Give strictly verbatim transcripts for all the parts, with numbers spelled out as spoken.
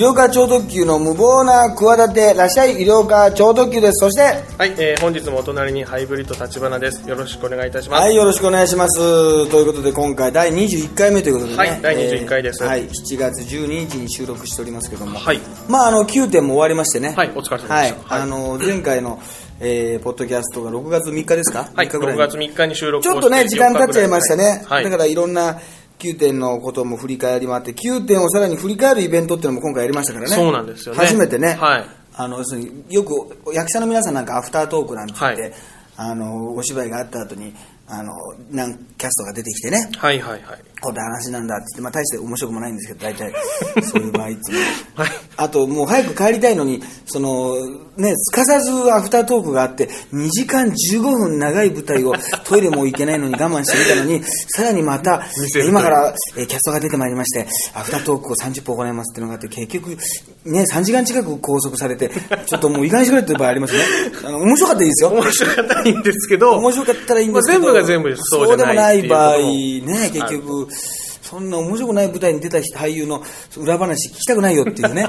医療科超特急の無謀な企て、らっしゃい医療科超特急です。そして、はいえー、本日もお隣にハイブリッド橘です。よろしくお願いいたします。はい、よろしくお願いします。ということで今回だいにじゅういっかいめということでね、はい、だいにじゅういっかいです、えーはい、しちがつじゅうににちに収録しておりますけども、はい、まあ、あのきゅうてんも終わりましてね、はい、お疲れ様でした。はいはい、あの前回のえー、ポッドキャストがろくがつみっかですか、はい、ろくがつみっかに収録をしてちょっとね時間経っちゃいましたね、はい、だからいろんなきゅうてんのことも振り返りもあって、きゅうてんをさらに振り返るイベントっていうのも今回やりましたからね。そうなんですよね、初めてね、はい、あの要するによく役者の皆さんなんかアフタートークなんて言って、はい、あのお芝居があった後にあの何キャストが出てきてね、はいはいはい、こんな話なんだって言って、まあ、大して面白くもないんですけど大体そういう場合いつも、はい、あともう早く帰りたいのにその、ね、すかさずアフタートークがあってにじかんじゅうごふん長い舞台をトイレも行けないのに我慢していたのにさらにまた今からキャストが出てまいりましてアフタートークをさんじゅっぷん行いますっていうのがあって結局、ね、さんじかん近く拘束されてちょっともういい加減にしくれっていう場合ありますね。あの面白かったらいいですよ、面白かったらいいんですけど、面白かったらいいんですけど、まあ、全部が全部です。そうでもない場合ね、結局そんな面白くない舞台に出た俳優の裏話聞きたくないよっていうね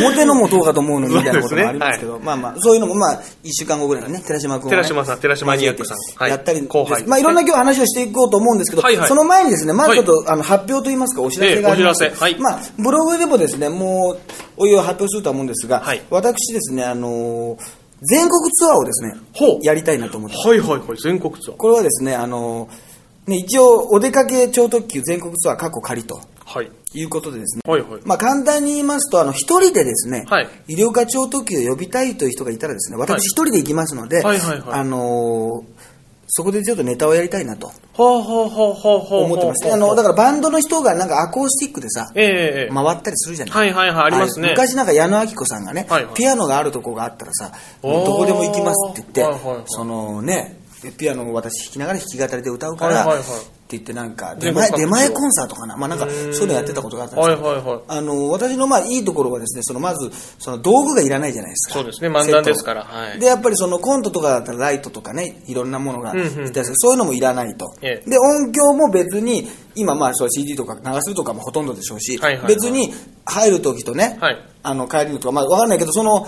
表のもどうかと思うのみたいなこともありますけど、そうですね、はい、まあまあそういうのもまあいっしゅうかんごぐらいのね寺島君を、ね、寺島さん寺島ニヤコさんやったり、はい、まあ、いろんな今日話をしていこうと思うんですけど、はいはい、その前にですねまずちょっと、はい、あの発表といいますかお知らせがあります、えーお知らせ、はい、まあ、ブログでもですねもうお湯を発表するとは思うんですが、はい、私ですねあのー全国ツアーをですねやりたいなと思って、はいはいはい、全国ツアー、これはですねあのね、一応お出かけ超特急全国ツアー過去仮と、はい、いうことでですね、はいはい、まあ、簡単に言いますとあの一人でですね、はい、医療科超特急を呼びたいという人がいたらですね私一人で行きますので、はいはいはいはい、あのーそこでちょっとネタをやりたいなと思ってまして、あのだからバンドの人がなんかアコースティックでさ、えー、回ったりするじゃない、はいはいはい、ありますね。昔なんか矢野明子さんがね、はいはい、ピアノがあるとこがあったらさどこでも行きますって言って、はいはいはい、そのねピアノを私弾きながら弾き語りで歌うから、はいはいはい、って言ってなんか出前、出前コンサートかな、まあ、なんかそういうのやってたことがあったんですけど、はいはいはい、あの私のまあいいところはですねそのまずその道具がいらないじゃないですか。そうですね、漫談ですから、はい、でやっぱりそのコントとかだったらライトとかねいろんなものが、うんうん、そういうのもいらないと、ええ、で音響も別に今まあそう シーディー とか流すとかもほとんどでしょうし、はいはいはい、別に入る時とね、はい、あの帰りのとか、まあ、分かんないけどその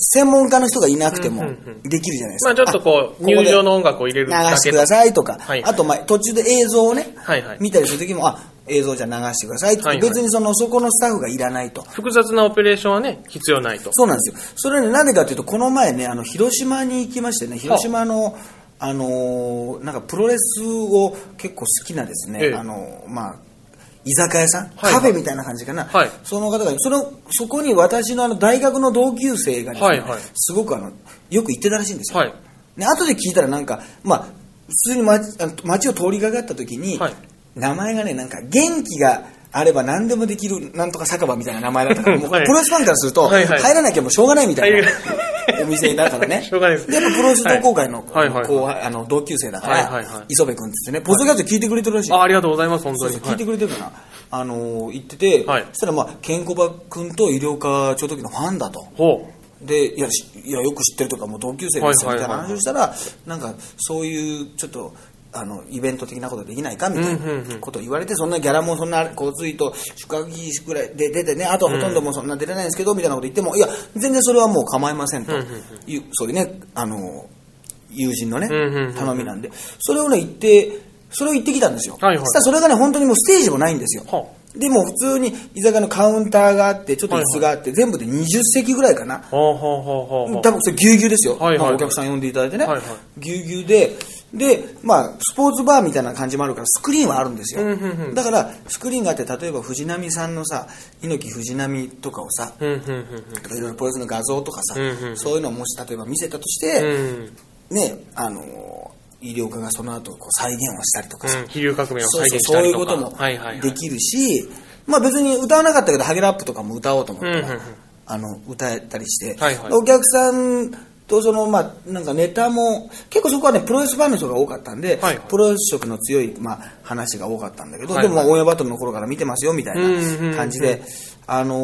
専門家の人がいなくてもできるじゃないですか、うんうんうん、まあ、ちょっとこうここ入場の音楽を入れるだけ流してくださいとか、はいはい、あとまあ途中で映像をね、はいはい、見たりするときもあ映像じゃ流してくださいって、はいはい、別に そのそこのスタッフがいらないと複雑なオペレーションはね必要ないと。そうなんですよ。それはなぜかというとこの前ねあの広島に行きましてね、広島のあのー、なんかプロレスを結構好きなですね、ええ、あのー、まあ居酒屋さん、はい、カフェみたいな感じかな、はい、その方が そ, のそこに私 の, あの大学の同級生がですね、はいはい、すごくあのよく行ってたらしいんですよ、はい、ね、後で聞いたらなんか、まあ、普通に 街, あの街を通りかかった時に、はい、名前がねなんか元気があれば何でもできるなんとか酒場みたいな名前だったからもうプロレスファンからすると入らなきゃもうしょうがないみたいなお店だからねしょうがないです。でもプロレス同好会の後輩あの同級生だから磯部君ですね、ポッドキャスト聞いてくれてるらしい。 あ, ありがとうございます。本当に聞いてくれてるかな、あの行ってて、そしたらまあケンコバ君と医療科超特急のファンだと、でいやいやよく知ってるとかもう同級生ですみたいな話をしたらなんかそういうちょっとあのイベント的なことできないかみたいなことを言われて、うんうんうん、そんなギャラもそんな交通費と宿泊費ぐらいで出てね、あとはほとんどもうそんな出れないんですけど、うん、みたいなこと言ってもいや全然それはもう構いませんという、うんうんうん、そういうねあの友人のね、うんうんうん、頼みなんでそれをね言ってそれを言ってきたんですよ、はいはい、そしたらそれがね本当にもうステージもないんですよ、はあ、でも普通に居酒屋のカウンターがあってちょっと椅子があって、はいはい、全部でにじゅっせきぐらいかな、多分それぎゅうぎゅうですよ、はいはいはい、まあ、お客さん呼んでいただいてね、はいはい、ぎゅうぎゅうでで、まあ、スポーツバーみたいな感じもあるからスクリーンはあるんですよ、うんうんうん、だからスクリーンがあって例えば藤波さんのさ猪木藤波とかをさ、うんうんうん、とかいろいろプロレスの画像とかさ、うんうん、そういうのをもし例えば見せたとして、うんうん、ねあの医療科がその後こう再現をしたりとかさ、うん、飛龍革命を再現したりとかそういうこともできるし、はいはいはい、まあ、別に歌わなかったけどハゲラップとかも歌おうと思ったら、うんうんうん、あの歌えたりして、はいはい、お客さんとそのまあなんかネタも結構そこはねプロレスファンの人が多かったんで、はいはい、プロレス色の強いまあ話が多かったんだけど、はいはい、でもオンエアバトルの頃から見てますよみたいな感じで、うんうんうん、あの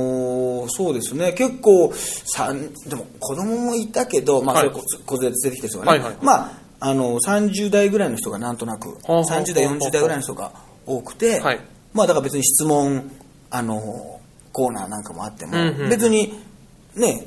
ー、そうですね結構さんでも子供もいたけどまあそれこ子連れ出てきた人がね、はいはいはい、まああのさんじゅう代ぐらいの人がなんとなくさんじゅう代よんじゅう代ぐらいの人が多くて、はい、まあだから別に質問あのーコーナーなんかもあっても、うん、別にね、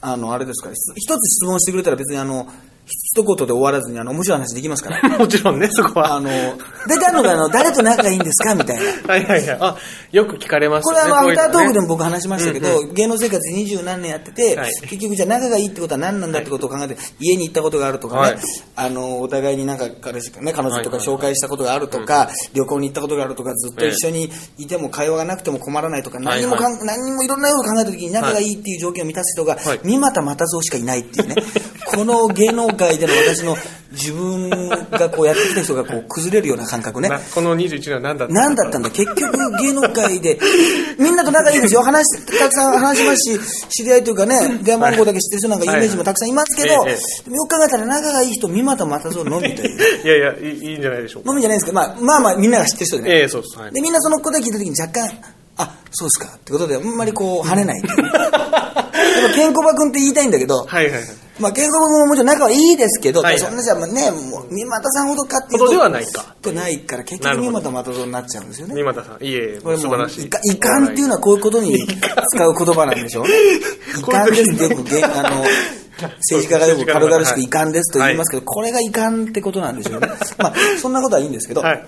あのあれですから、一つ質問してくれたら別にあの一言で終わらずにあの面白い話できますからもちろんね、そこはあの出たのがあの誰と仲いいんですかみたいなはいはいはい、あ、よく聞かれますね。これはアフタートークでも僕話しましたけど、うんうん、芸能生活二十何年やってて、はい、結局じゃあ仲がいいってことは何なんだってことを考えて、はい、家に行ったことがあるとかね、はい、あのお互いになんか彼氏、ね、彼女とか紹介したことがあるとか、はいはいはい、旅行に行ったことがあるとか、ずっと一緒にいても会話がなくても困らないとか、はい、何もかん、何もいろんなことを考えた時に仲がいいっていう条件を満たす人が三股又蔵しかいないっていうね、はい、この芸能界での私の自分がこうやってきた人がこう崩れるような感覚ね。このにじゅういちねんは何だったんだ、何だったんだ結局芸能界でみんなと仲いいですよ、話たくさん話しますし、知り合いというかね、電話番号だけ知ってる人なんかイメージもたくさんいますけど、はいはい、でもよく考えたら仲がいい人三股又蔵のみといういやいや、いい、いいんじゃないでしょうか。のみじゃないですけど、まあ、まあまあみんなが知ってる人でね、えーそうです、はい、でみんなその答え聞いた時に若干、あ、そうですかってことであんまりこう跳ねないケンコバ君って言いたいんだけど、はいはいはい、まあ、健康ももちろん仲はいいですけど、はいはい、そんなじゃあね、もう三股さんほどかっていうとほどではないかとないから、結局三股又蔵になっちゃうんですよね。三股さん、いえいえ、素晴らしい。遺憾っていうのはこういうことに使う言葉なんでしょうね。遺憾ですってよくげあの政治家がよく軽々しく遺憾ですと言いますけど、これが遺憾ってことなんでしょうね。まあそんなことはいいんですけど、はい、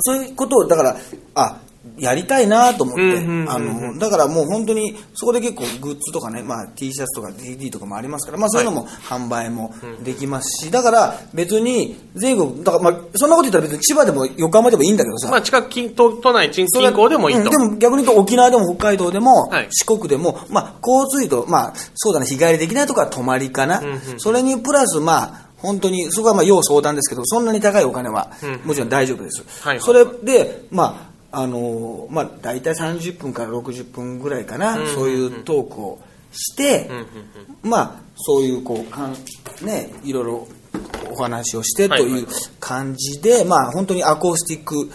そういうことをだからあ。やりたいなと思って、あのだからもう本当にそこで結構グッズとかね、まあ、T シャツとか ディーブイディー とかもありますから、まあ、そういうのも販売もできますし、はい、だから別に全国だから、まあ、そんなこと言ったら別に千葉でも横浜でもいいんだけどさ、まあ、近く近都内近郊でもいいと、うん、でも逆に言うと沖縄でも北海道でも、はい、四国でも、まあ、交通費と、まあ、そうだね、日帰りできないとかは泊まりかな、うんうん、それにプラスまあ本当にそこはまあ要相談ですけど、そんなに高いお金はもちろん大丈夫です、うんはいはい、それでまああのまあ、大体さんじゅっぷんからろくじゅっぷんぐらいかな、うんうんうん、そういうトークをして、うんうんうん、まあ、そういうこうかん、ね、いろいろお話をしてという感じで、はいはいはい、まあ、本当にアコースティック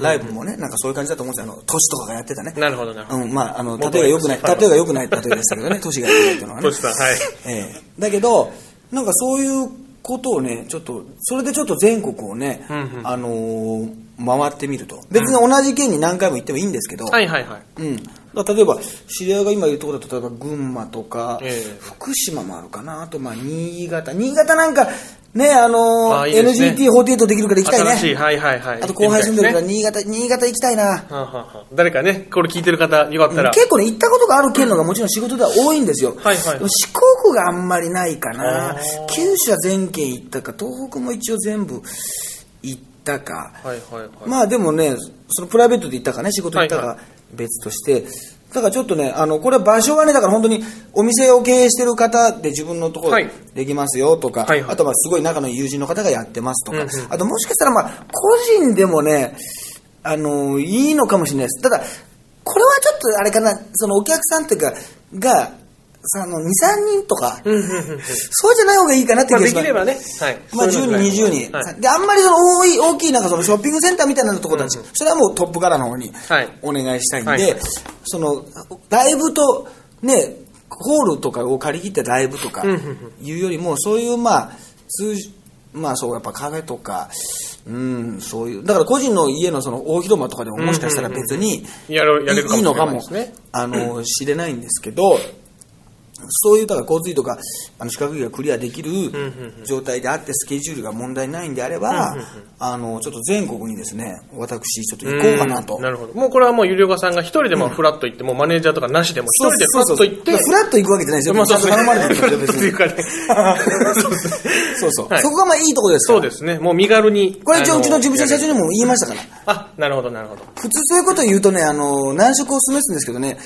ライブもね、なんかそういう感じだと思うんですよ。あのトシとかがやってたね。なるほどなるほど、うん、まあ、あの例えが良くない、例えが良くない例えでしたけどね、トシがやってたっていうのはね。トシさん、はい、えー、だけどなんかそういうことをね、ちょっとそれでちょっと全国をね、うんうん、あのー回ってみると、別に同じ県に何回も行ってもいいんですけど、はいはいはい、うん、だ例えば知り合いが今言うところだと、例えば群馬とか、えー、福島もあるかな、あとまあ新潟、新潟なんかね、あのー、いいですね、エヌジーティーフォーティーエイト できるから行きたいね。新しい、はいはいはい。あと後輩住んでるから新潟、新潟行きたいな。はあはあ、誰かね、これ聞いてる方よかったら。結構ね、行ったことがある県のがもちろん仕事では多いんですよ。はいはい、でも四国があんまりないかな。九州は全県行ったか、東北も一応全部行っただか、はいはいはい、まあでもね、そのプライベートで行ったかね、仕事で行ったか別として、はいはい、だからちょっとね、あのこれは場所はね、だから本当にお店を経営してる方で自分のところできますよとか、はいはいはい、あとはすごい仲の友人の方がやってますとか、うんうん、あともしかしたらまあ個人でもね、あのいいのかもしれないです。ただこれはちょっとあれかな、そのお客さんというかがさ、あの にさんにんとかそうじゃない方がいいかなって気がします、まあ、できればね、はい、まあ、じゅうにんにじゅうにん、はい、であんまりその 大, い大きいなんかそのショッピングセンターみたいなところたち、うんうん、それはもうトップからの方にお願いしたいんで、はいはい、そのライブとね、ホールとかを借り切ってライブとかいうよりも、そういうまあ通まあそうやっぱカフェとか、うん、そういうだから個人の家のその大広間とかでももしかしたら別にいいのかもあの知れないんですけど。そういうだから交通費とかあの資格がクリアできる状態であってスケジュールが問題ないんであれば、あのちょっと全国にですね、私ちょっと行こうかなと。なるほど。もうこれはもうゆりおかさんが一人でもフラッと行って、うん、もうマネージャーとかなしでも一人でフラッと行って、フラッと行くわけじゃないですよ、まあ、そうそう、頼まれてるから別にそうそう、はい、そこがまあいいところですから。そうですね、もう身軽にこれ一応うちの事務所社長にも言いましたから。あ、なるほどなるほど。普通そういうことを言うとね、あの難色を示すんですけどね、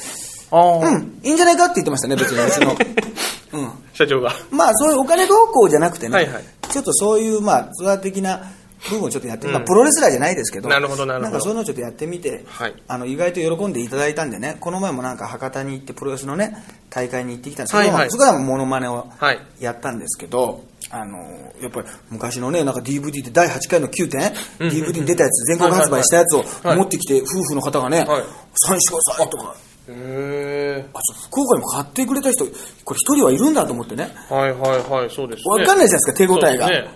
あ、うん、いいんじゃないかって言ってましたね、別に私の、うん、社長が。まあそういうお金動向じゃなくてね、はいはい、ちょっとそういうまあツアー的な部分をちょっとやって、うん、まあ、プロレスラーじゃないですけど、なるほどなるほど、なんかそういうのをちょっとやってみて、はい、あの意外と喜んでいただいたんでね、この前もなんか博多に行ってプロレスのね大会に行ってきたんですけど、はいはい、そこからモノマネをやったんですけど、はい、あのやっぱり昔のね、なんか ディーブイディー でだいはちかいのきゅうてん、うんうんうん、ディーブイディー に出たやつ、全国発売したやつを持ってきて、はい、夫婦の方がね、はい、さん、よん、ごさいとか。へー、あ、福岡にも買ってくれた人、これ一人はいるんだと思ってね。はいはいはい、そうですね。わかんないじゃないですか、手応えが、ね、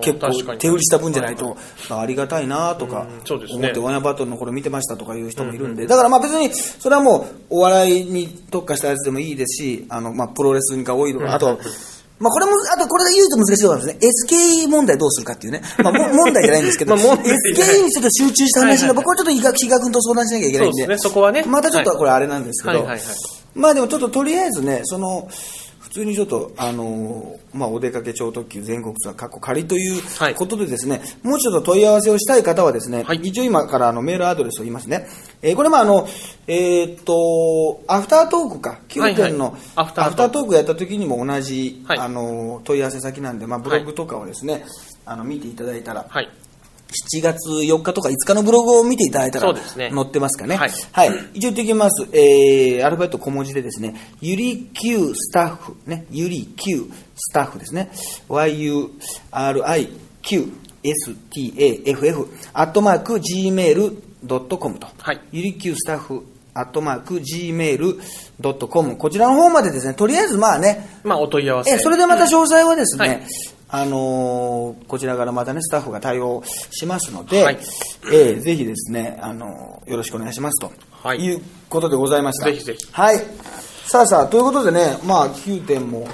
結結構手売りした分じゃないとありがたいなとか思ってオンエアバトルの頃見てましたとかいう人もいるんで、だからまあ別にそれはもうお笑いに特化したやつでもいいですし、あのまあプロレスが多いとか、あとまあこれもあとこれが唯一難しいところなんですね。エスケーイー 問題どうするかっていうね。まあ問題じゃないんですけど、エスケーイー にちょっと集中した話が、はいはい、僕はちょっと比嘉比嘉君と相談しなきゃいけないんで、そうですね、そこはね、またちょっとこれあれなんですけど、はいはいはいはい、まあでもちょっととりあえずね、その普通にちょっとあのー、まあお出かけ超特急全国ツアーかっこ仮ということでですね、はい、もうちょっと問い合わせをしたい方はですね、はい、一応今からあのメールアドレスを言いますね。えー、これもあのえー、っとアフタートークかきゅうてんの、はいはい、アフタートークやった時にも同じ、はい、あのー、問い合わせ先なんで、まあブログとかをですね、はい、あの見ていただいたら。はい、しちがつよっかとかいつかのブログを見ていただいたら載ってますかね。はい、はい、一応言っていきます、えー、アルファベット小文字でですね、ゆり Q スタッフね、ゆり Q スタッフですね、 ワイユーアールアイキューエスタッフ アットマーク ジーメールドットコム と、はい、ゆり Q スタッフアットマーク ジーメールドットコム、 こちらの方までですね、とりあえずまあね、まあお問い合わせ、えそれでまた詳細はですね、はい、あのー、こちらからまたねスタッフが対応しますので、はい、えー、ぜひですね、あのー、よろしくお願いしますと、はい、いうことでございました。ぜひぜひ、はい、さあさあということでね、まあきゅうてんも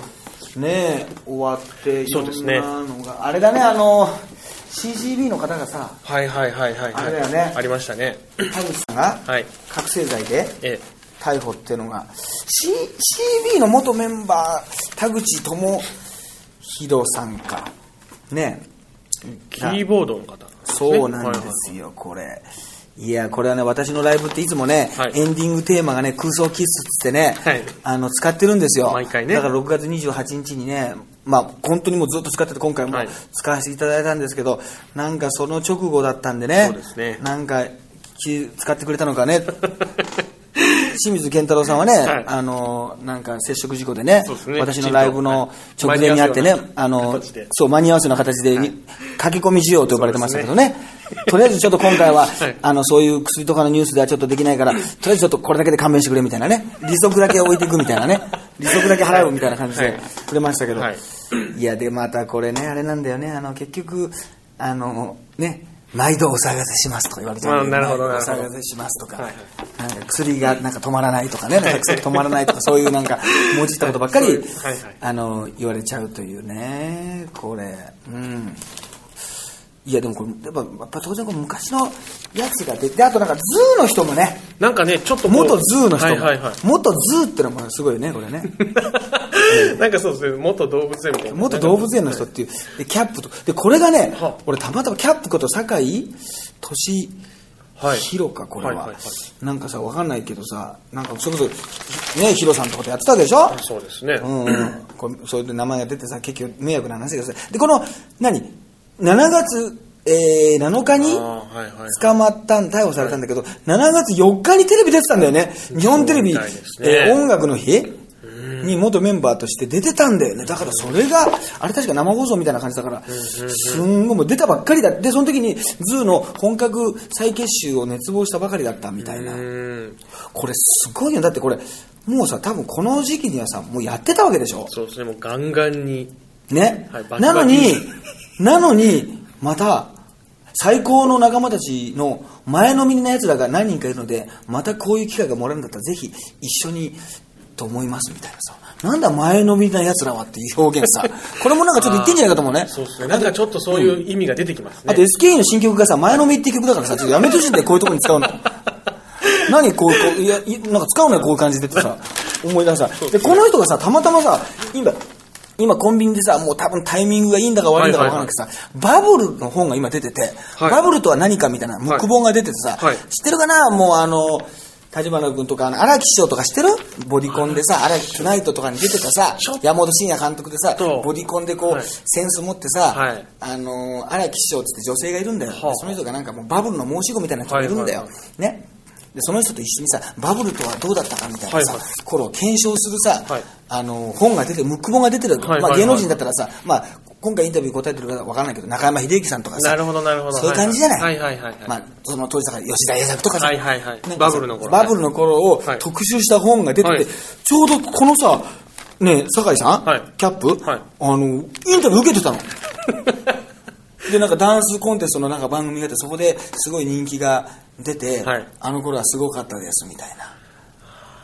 ね終わって、そうですね、あれだね、あのー、シージービー の方がさ、はいはいはいはい、はい、あれだよね、ありましたね、田口さんが覚醒剤で、ええ、逮捕っていうのが、C、シービー の元メンバー田口智ヒドさんかね、キーボードの方、ね、そうなんですよ、これいやこれはね、私のライブっていつもね、はい、エンディングテーマがね空想キスってね、はい、あの使ってるんですよ毎回、ね、だからろくがつにじゅうはちにちにね、まあ本当にもうずっと使ってて今回も使わせていただいたんですけど、はい、なんかその直後だったんでね、そうですね、なんか使ってくれたのかね清水健太郎さんはね、はい、あのなんか接触事故で ね, でね、私のライブの直前にあってね、あのそう間に合わせの形で、はい、駆け込み需要と呼ばれてましたけど ね, ねとりあえずちょっと今回は、はい、あのそういう薬とかのニュースではちょっとできないから、とりあえずちょっとこれだけで勘弁してくれみたいなね、利息だけ置いていくみたいなね、利息だけ払うみたいな感じでくれましたけど、はいはい、いやでまたこれねあれなんだよね、あの結局あのね、毎度お騒がせしますとか言われて、なるほど、お騒がせしますとか、はいはい、なんか薬がなんか止まらないとかね、なんか薬止まらないとかそういうなんかもじったことばっかり、はいはいはい、あの言われちゃうというね、これ、うん、いやでもこれやっぱやっぱ当然これ昔のやつが出て、あとなんかズーの人もね、なんかねちょっと元ズーの人も、はいはいはい、元ズーってのもすごいねこれね。なんかそうですね、元動物園みたいな、元動物園の人っていう、でキャップとでこれがね、はあ、俺たまたまキャップこと酒井俊弘か、これは、はいはいはいはい、なんかさ分かんないけどさ、なんかそれこそねヒロさんとかとやってたわけでしょ、そうですね、うんうん、これそういう名前が出てさ結局迷惑な話がさ、でこの何しちがつ、えー、なのかに捕まった、はいはいはい、逮捕されたんだけど、はい、しちがつよっかにテレビ出てたんだよね、日本テレビ、ねえー、音楽の日に元メンバーとして出てたんだよね。だからそれがあれ確か生放送みたいな感じだから、すんごいもう出たばっかりだ。でその時にズーの本格再結集を熱望したばかりだったみたいな。これすごいよ、だってこれもうさ多分この時期にはさもうやってたわけでしょ。そうですね、もうガンガンにね、はい、バキバキなのになのにまた最高の仲間たちの前のみのやつらが何人かいるので、またこういう機会がもらえるんだったらぜひ一緒に。と思いますみたいなさ、なんだ前のみなやつらはっていう表現さ、これもなんかちょっと言ってんじゃないかと思うね。そうですね、なんかちょっとそういう意味が出てきますね。あと エスケーイー の新曲がさ前のみって曲だからさ、ちょっとやめてほしいんでこういうところに使うの何こうこういやなんか使うのよこういう感じでってさ思い出した。でこの人がさたまたまさ今今コンビニでさもう多分タイミングがいいんだか悪いんだか分からなくてさ、はいはいはい、バブルの本が今出てて、はい、バブルとは何かみたいな木本が出ててさ、はいはい、知ってるかな、もうあの立花君とか荒木師匠とか知ってる？ボディコンでさ荒木トナイトとかに出てたさ山本慎也監督でさボディコンでこう、はい、センス持ってさ、はい、あの荒木師匠って女性がいるんだよ、はい、その人がなんかもうバブルの申し子みたいな人がいるんだよ、はいはいはい、ね、でその人と一緒にさバブルとはどうだったかみたいなさ、はいはい、これを検証するさ、はい、あの本が出てムック本が出てる、はいはいはい、まあ、芸能人だったらさ、まあ、今回インタビュー答えてる方は分からないけど中山秀征さんとかさ、なるほどなるほど、そういう感じじゃない、はいはいはいはい、まあ、その当時だから吉田栄作とかさ、はいはいはい、バブルの頃、バブルの頃を特集した本が出てて、はい、ちょうどこのさねえ酒井さん、はい、キャップ、はい、あのインタビュー受けてたのでなんかダンスコンテストのなんか番組があって、そこですごい人気が出て、はい、あの頃はすごかったですみたい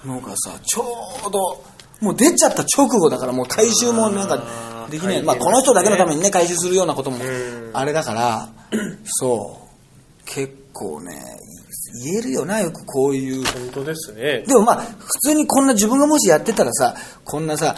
なのがさ、ちょうどもう出ちゃった直後だから、もう回収もなんかできない、ね、まあ、この人だけのためにね回収するようなこともあれだから、そう結構ね言えるよな、よくこういう。本当ですね。でもまあ普通にこんな自分がもしやってたらさ、こんなさ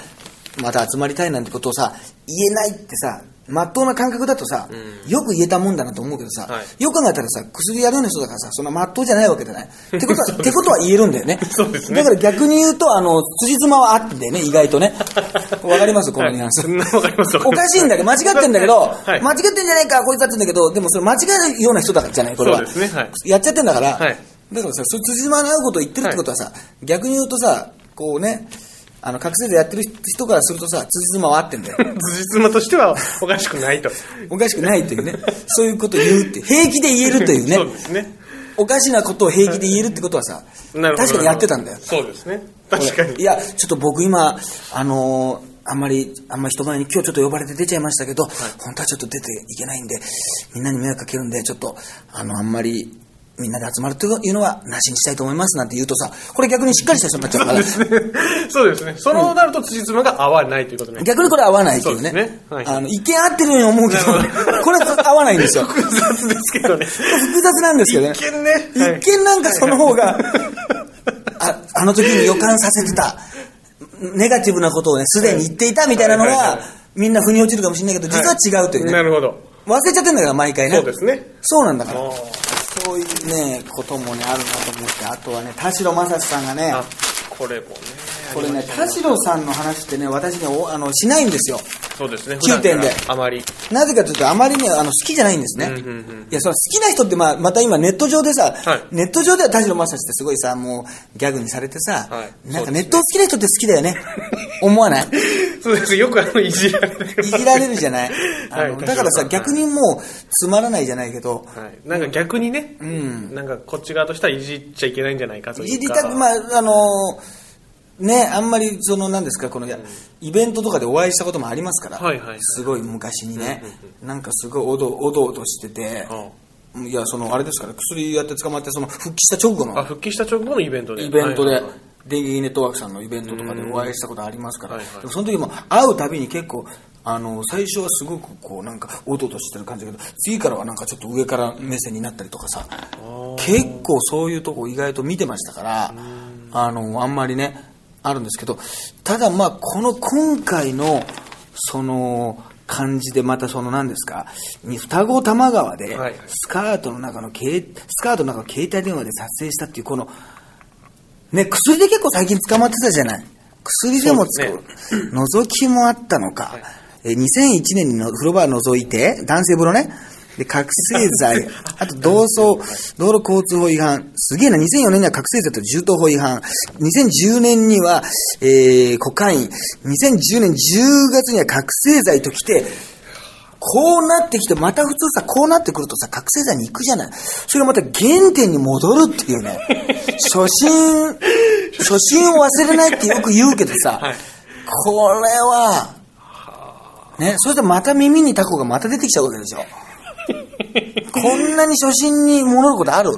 また集まりたいなんてことをさ言えないってさ、真っ当な感覚だとさ、うん、よく言えたもんだなと思うけどさ、はい、よく考えたらさ、薬やるような人だからさ、そんな真っ当じゃないわけじゃないってことはってことは言えるんだよね。そうですね。だから逆に言うと、あの辻褄はあってんだよね、意外とね。わかりますこのニュアンス。わかります。おかしいんだけど、間違ってんだけど、はい、間違ってんじゃないかこいつだってんだけど、でもそれ間違えるような人だからじゃない、これは。そうですね。はい、やっちゃってんだから、はい、だからさ、それ辻褄の合うことを言ってるってことはさ、はい、逆に言うとさ、こうね。あの覚醒剤やってる人からするとさ、辻褄は合ってんだよ。辻褄としてはおかしくないと。おかしくないというね。そういうことを言うって平気で言えるというね。そうですね。おかしなことを平気で言えるってことはさ、確かにやってたんだよ。そうですね。確かに。いやちょっと僕今あのー、あんまりあんま人前に今日ちょっと呼ばれて出ちゃいましたけど、はい、本当はちょっと出ていけないんで、みんなに迷惑かけるんで、ちょっとあのあんまり。みんなで集まるというのはなしにしたいと思いますなんて言うとさ、これ逆にしっかりした人になっちゃうから。そうですね。そうですね。そのなると辻褄が合わないということね。逆にこれ合わないというね。そうですね。はい、あの一見合ってるように思うけど、これ合わないんですよ。複雑ですけどね。複雑なんですけどね。一見ね。はい、一見なんかその方が、はい、あ、あの時に予感させてたネガティブなことをねすでに言っていたみたいなのが、はいはいはい、みんな腑に落ちるかもしれないけど、実は違うというね。はい、なるほど。忘れちゃってんだから毎回ね。そうですね。そうなんだから。そういうねこともねあるなと思って、あとはね田代正史さんがね、これもねこれね田代さんの話ってね私ねあのしないんですよ。そうですね。きゅうてんであまりなぜかというとあまりねあの好きじゃないんですね。うんうんうん、いやその好きな人って、まあ、また今ネット上でさ、はい、ネット上では田代正史ってすごいさもうギャグにされてさ、はい、なんかネットを好きな人って好きだよね。思わない？そうです。よくあのいじられる。いじられるじゃない。あの、はい、だからさ逆にもうつまらないじゃないけど、はい、なんか逆にね、うん、なんかこっち側としてはいじっちゃいけないんじゃないかというか。いじりたくまああのー、ねあんまりそのなんですかこの、うん、イベントとかでお会いしたこともありますから、はいはいはい、すごい昔にね、うんうん、なんかすごいおどおどおどしてて。うんいやそのあれですから薬やって捕まってその復帰した直後のあ復帰した直後のイベントでイベントで、はいはいはい、電撃ネットワークさんのイベントとかでお会いしたことありますから、はいはい、でもその時も会うたびに結構あの最初はすごくこうなんかおどおどしてる感じだけど次からはなんかちょっと上から目線になったりとかさ結構そういうとこ意外と見てましたからあのあんまりねあるんですけどただまあこの今回のその感じでまたその何ですか双子玉川でスカートの中の携帯電話で撮影したっていうこのね薬で結構最近捕まってたじゃない薬でもつく覗きもあったのかにせんいちねんに風呂場覗いて男性風呂ねで覚醒剤あと同走道路交通法違反すげえなにせんよねんには覚醒剤と銃刀法違反にせんじゅうねんには、えー、コカインにせんじゅうねんじゅうがつには覚醒剤ときてこうなってきてまた普通さこうなってくるとさ覚醒剤に行くじゃないそれがまた原点に戻るっていうね初心初心を忘れないってよく言うけどさ、はい、これはねそれでまた耳にタコがまた出てきちゃうわけでしょこんなに初心に戻ることある？い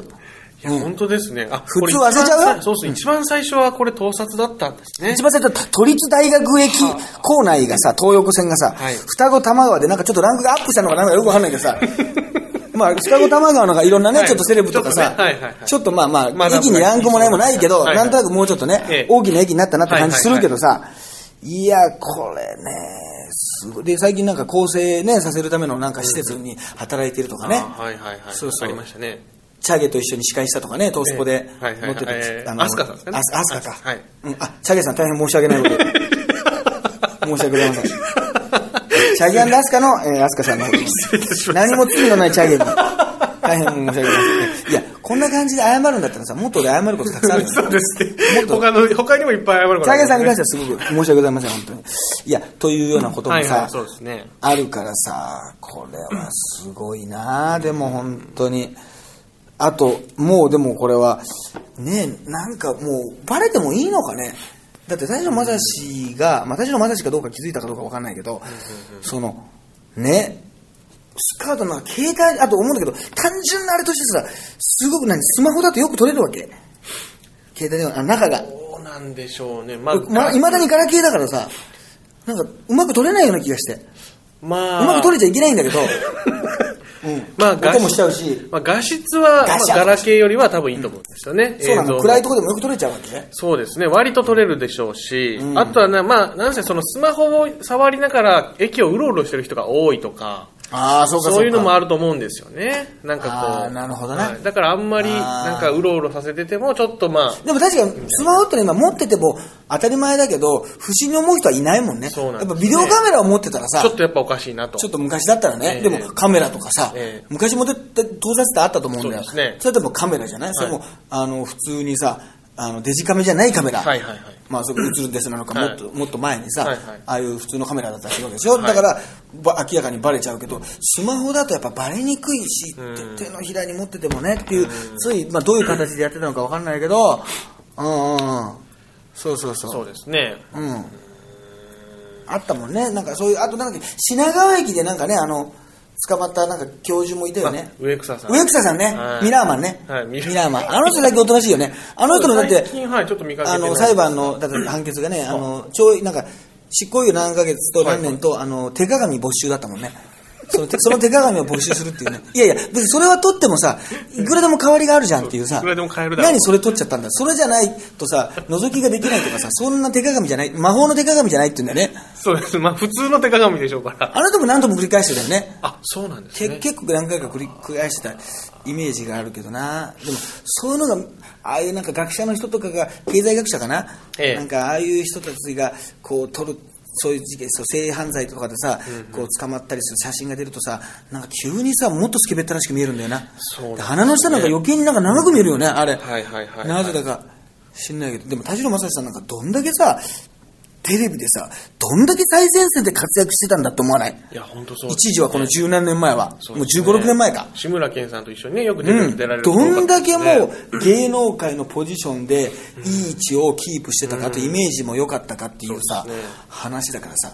や、うん、本当ですね。あ、普通忘れちゃう？そうそう、うん、一番最初はこれ盗撮だったんですね。一番最初は都立大学駅構内がさ、東横線がさ、はい、双子玉川でなんかちょっとランクがアップしたのかなんかよくわかんないけどさ、まあ双子玉川のがいろんなね、はい、ちょっとセレブとかさ、ちょっとね、はいはいはい、ちょっとまあまあ、ま、駅にランクもないもないけど、はいはい、なんとなくもうちょっとね、ええ、大きな駅になったなって感じするけどさ。はいはいはいいやこれねすごいで最近なんか更生ねさせるためのなんか施設に働いてるとかね、うん、はいはいはいそうそうありましたねチャゲと一緒に司会したとかね東スポで持ってたアスカさんですねアスカかはい、うん、あチャゲさん大変申し訳ないこと申し訳ございませんチャゲ&アスカの、えー、アスカさんの何も罪のないチャゲに大変申し訳ございませんいやこんな感じで謝るんだったらさもっと謝ることたくさんあるそうですね他の他にもいっぱい謝ることあるチャゲさんに関してはすごく申し訳ございません本当にいやというようなこともさ、はいね、あるからさこれはすごいなでも本当にあともうでもこれはねなんかもうバレてもいいのかねだって田代正史が、まあ、田代正史かどうか気づいたかどうか分かんないけどそのねスカートの携帯だと思うんだけど、単純なあれとしてさ、すごく何スマホだとよく撮れるわけ。携帯電話、あ、中が。そうなんでしょうね。まあ、まあ、未だにガラケーだからさ、なんかうまく撮れないような気がして。まあ、うまく撮れちゃいけないんだけど。うん、まあ画質もしちゃうし、まあ、画質はガラケーよりは多分いいと思うんですよね。うん、そうなの。暗いところでもよく撮れちゃうわけね。そうですね。割と撮れるでしょうし、うん、あとはな、まあなんせそのスマホを触りながら駅をうろうろしてる人が多いとか、ああそうかそうか、そういうのもあると思うんですよね。なんかこう、あ、なるほどね、はい。だからあんまりなんかうろうろさせててもちょっとまあ、でも確かにスマホって今持ってても当たり前だけど不審に思う人はいないもんね。そうなんですね。やっぱビデオカメラを持ってたらさ、ちょっとやっぱおかしいなと。ちょっと昔だったらね。えー、でもカメラとかさ。ええ、昔も盗撮ってあったと思うんだよ。 そうですね。それでもカメラじゃない、はい、それもあの普通にさ、あのデジカメじゃないカメラ、はいはいはい、まあ、そこ映るんですなのか、はい、もっともっと前にさ、はいはい、ああいう普通のカメラだったら違うでしょ、はい、だから明らかにバレちゃうけど、スマホだとやっぱバレにくいし、うん、手のひらに持っててもねっていう、うん、つい、まあ、どういう形でやってたのか分かんないけど、うんうんうん、そうそうそう、そうですね、うん、あったもんね。なんかそういう、あとなんか品川駅でなんかね、あの捕まったなんか教授もいたよね。植草さん。植草さんね。はい、ミラーマンね。はい、ミラーマン。あの人だけおとなしいよね。あの人のだって、はい、ちょっと見かけてない、あの裁判のだって判決がね、あの超なんか執行猶予何ヶ月と何年と、はい、あの手鏡没収だったもんね。その、その手鏡を没収するっていうね。いやいや、別にそれは取ってもさ、いくらでも代わりがあるじゃんっていうさ。いくらでも買えるだろう。何それ取っちゃったんだ。それじゃないとさ、覗きができないとかさ、そんな手鏡じゃない、魔法の手鏡じゃないって言うんだよね。そうです。まあ普通の手鏡でしょうから。あなたも何度も繰り返してたよね。あ、そうなんですね。結構何回か繰り返してたイメージがあるけどな。でも、そういうのが、ああいうなんか学者の人とかが、経済学者かな。ええ、なんかああいう人たちが、こう、取る。そういう事件、そう性犯罪とかでさ、うん、こう捕まったりする写真が出るとさ、なんか急にさ、もっとスケベったらしく見えるんだよな。そうですね。鼻の下なんか余計になんか長く見えるよね、あれ。はいはいはい、はい。なぜだか知んないけど、でも田代正史さんなんかどんだけさ、テレビでさ、どんだけ最前線で活躍してたんだって思わない？いや、本当そう、ね。一時はこの十何年前は、うね、もう十五、六年前か。志村けんさんと一緒にね、よく出られて、うん、どんだけもう芸能界のポジションでいい位置をキープしてたか、うん、とイメージも良かったかっていうさ、うん、話だからさ。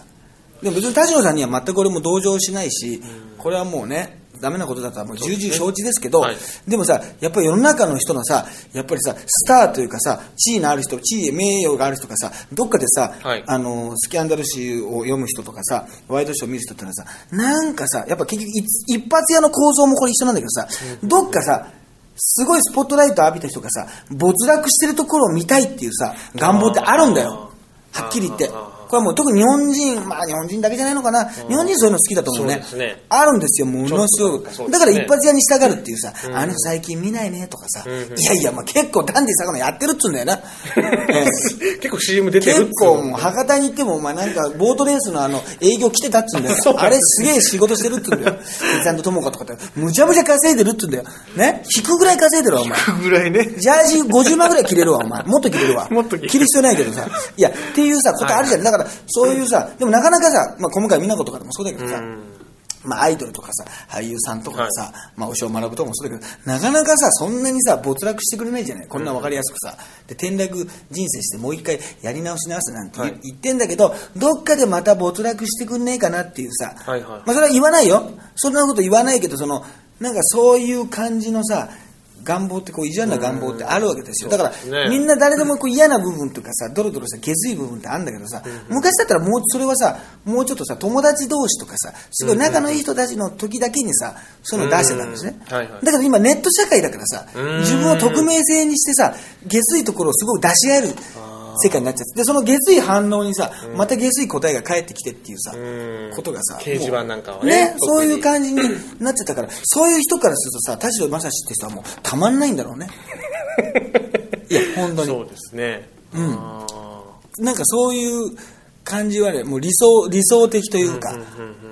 でも別に田代さんには全く俺も同情しないし、うん、これはもうね、ダメなことだったらもう重々承知ですけど、はい、でもさ、やっぱり世の中の人のさ、やっぱりさ、スターというかさ、地位のある人、地位名誉がある人がさ、どっかでさ、はい、あのスキャンダル誌を読む人とかさ、ワイドショー見る人ってのはさ、なんかさ、やっぱ結局一発屋の構造もこれ一緒なんだけどさ、どっかさ、すごいスポットライト浴びた人がさ、没落してるところを見たいっていうさ、願望ってあるんだよ、はっきり言って。これはもう特に日本人、まあ日本人だけじゃないのかな、うん、日本人そういうの好きだと思うね。そうですね。あるんですよ、ものすごく。ね、だから一発屋に従うっていうさ、うん、あの最近見ないねとかさ、うんうん、いやいや、まあ結構ダンディ坂野やってるっつうんだよな。結構 シーエム 出てるっつうんだよ。結構もう博多に行っても、まあなんかボートレースのあの営業来てたっつうんだよ。あれすげえ仕事してるっつうんだよ。伊沢智子とかって、むちゃむちゃ稼いでるっつうんだよ。ね、引くぐらい稼いでるわ、お前。引くぐらいね。ジャージごじゅうまんぐらい切れるわ、お前。もっと切れるわ。もっと切れる。切る必要ないけどさ。いや、っていうさ、ことあるじゃん。だからそういうさ、でもなかなかさ、まあ、今回美奈子とかでもそうだけどさ、まあ、アイドルとかさ、俳優さんとかさ、はい、まあ、お尚学とかもそうだけど、なかなかさ、そんなにさ、没落してくれないじゃない、こんな分かりやすくさ、で転落人生してもう一回やり直し直すなんて言ってんだけど、はい、どっかでまた没落してくんねえかなっていうさ、はいはい、まあ、それは言わないよ、そんなこと言わないけど、そのなんかそういう感じのさ、願望ってこう意地悪な願望ってあるわけですよ。だから、ね、みんな誰でもこう嫌な部分とかさ、ドロドロしたゲズい部分ってあるんだけどさ、うん、昔だったらもうそれはさ、もうちょっとさ、友達同士とかさ、すごい仲のいい人たちの時だけにさ、そういうの出してたんですね、うん、はいはい、だから今ネット社会だからさ、自分を匿名性にしてさ、ゲズいところをすごく出し合える世界になっちゃって、でその下水反応にさ、また下水答えが返ってきてっていうさ、うん、ことがさ、掲示板なんかは ね, ねそういう感じになっちゃったから、そういう人からするとさ、田代正史って人はもうたまんないんだろうね。いや本当にそうですね、うん、なんかそういう感じはね、もう理想理想的というか、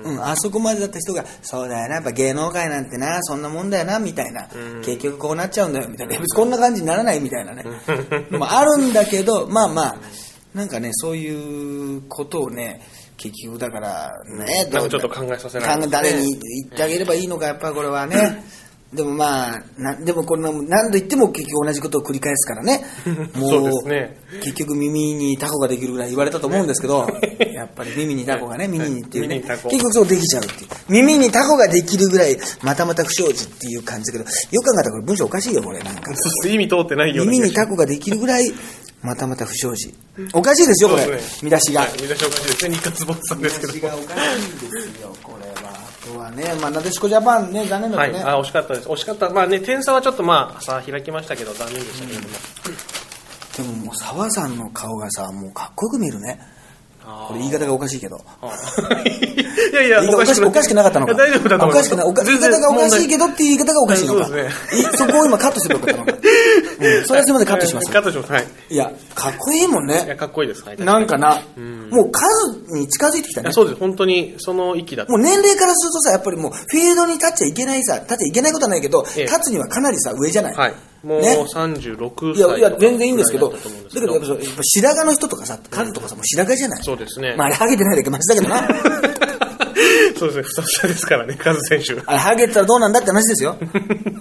うん、あそこまでだった人が、そうだよな、やっぱ芸能界なんてな、そんなもんだよなみたいな、うん、結局こうなっちゃうんだよみたいな、こんな感じにならないみたいなね、でもあるんだけど、まあまあなんかね、そういうことをね、結局だからね、どうちょっと考えさせられる、誰に言ってあげればいいのか、やっぱこれはね。でもまあ、なでもこれ何度言っても結局同じことを繰り返すからね。もう、そうですね、結局耳にタコができるぐらい言われたと思うんですけど、ね、やっぱり耳にタコがね、耳にっていうね、結局そうできちゃうっていう、耳にタコができるぐらいまたまた不祥事っていう感じだけど、よく考えたらこれ文章おかしいよこれ、なんか意味通ってないような、耳にタコができるぐらいまたまた不祥事、おかしいですよこれ、ね、見出しが、はい、見出しおかしいですね、日活ボスさんですけど、見出しがおかしいですよこれは。あとはね、まあ、なでしこジャパンね、残念だったね、はい、あ惜しかったです、惜しかった、まあね、点差はちょっとまあさ開きましたけど残念でしたけども、うん、でももう澤さんの顔がさもうかっこよく見えるね。これ言い方がおかしいけど、いやいやおかしくおかしくなかったのか、大丈夫だと思います。おかしくない、言い方がおかしいけどっていう言い方がおかしいのか、 そ, うです、ね、そこを今カットすればよかったのかうん、それはすみませんカットします。カットします。はい。いやかっこいいもんね。いやかっこいいです。はい、なんかな、うん、もう数に近づいてきたね。そうです。本当にその域だ。もう年齢からするとさ、やっぱりもうフィールドに立っちゃいけないさ、立っちゃいけないことはないけど、ええ、立つにはかなりさ上じゃない。はい。もうさんじゅうろくさい、ね、いやいや全然いいんですけど、だけどやっぱ白髪の人とかさ、彼とかさもう白髪じゃない。そうですね。まああれハゲてないだけマシだけどな。そうですね、ふさふさですからね、カズ選手。あれハゲたらどうなんだって話ですよ。う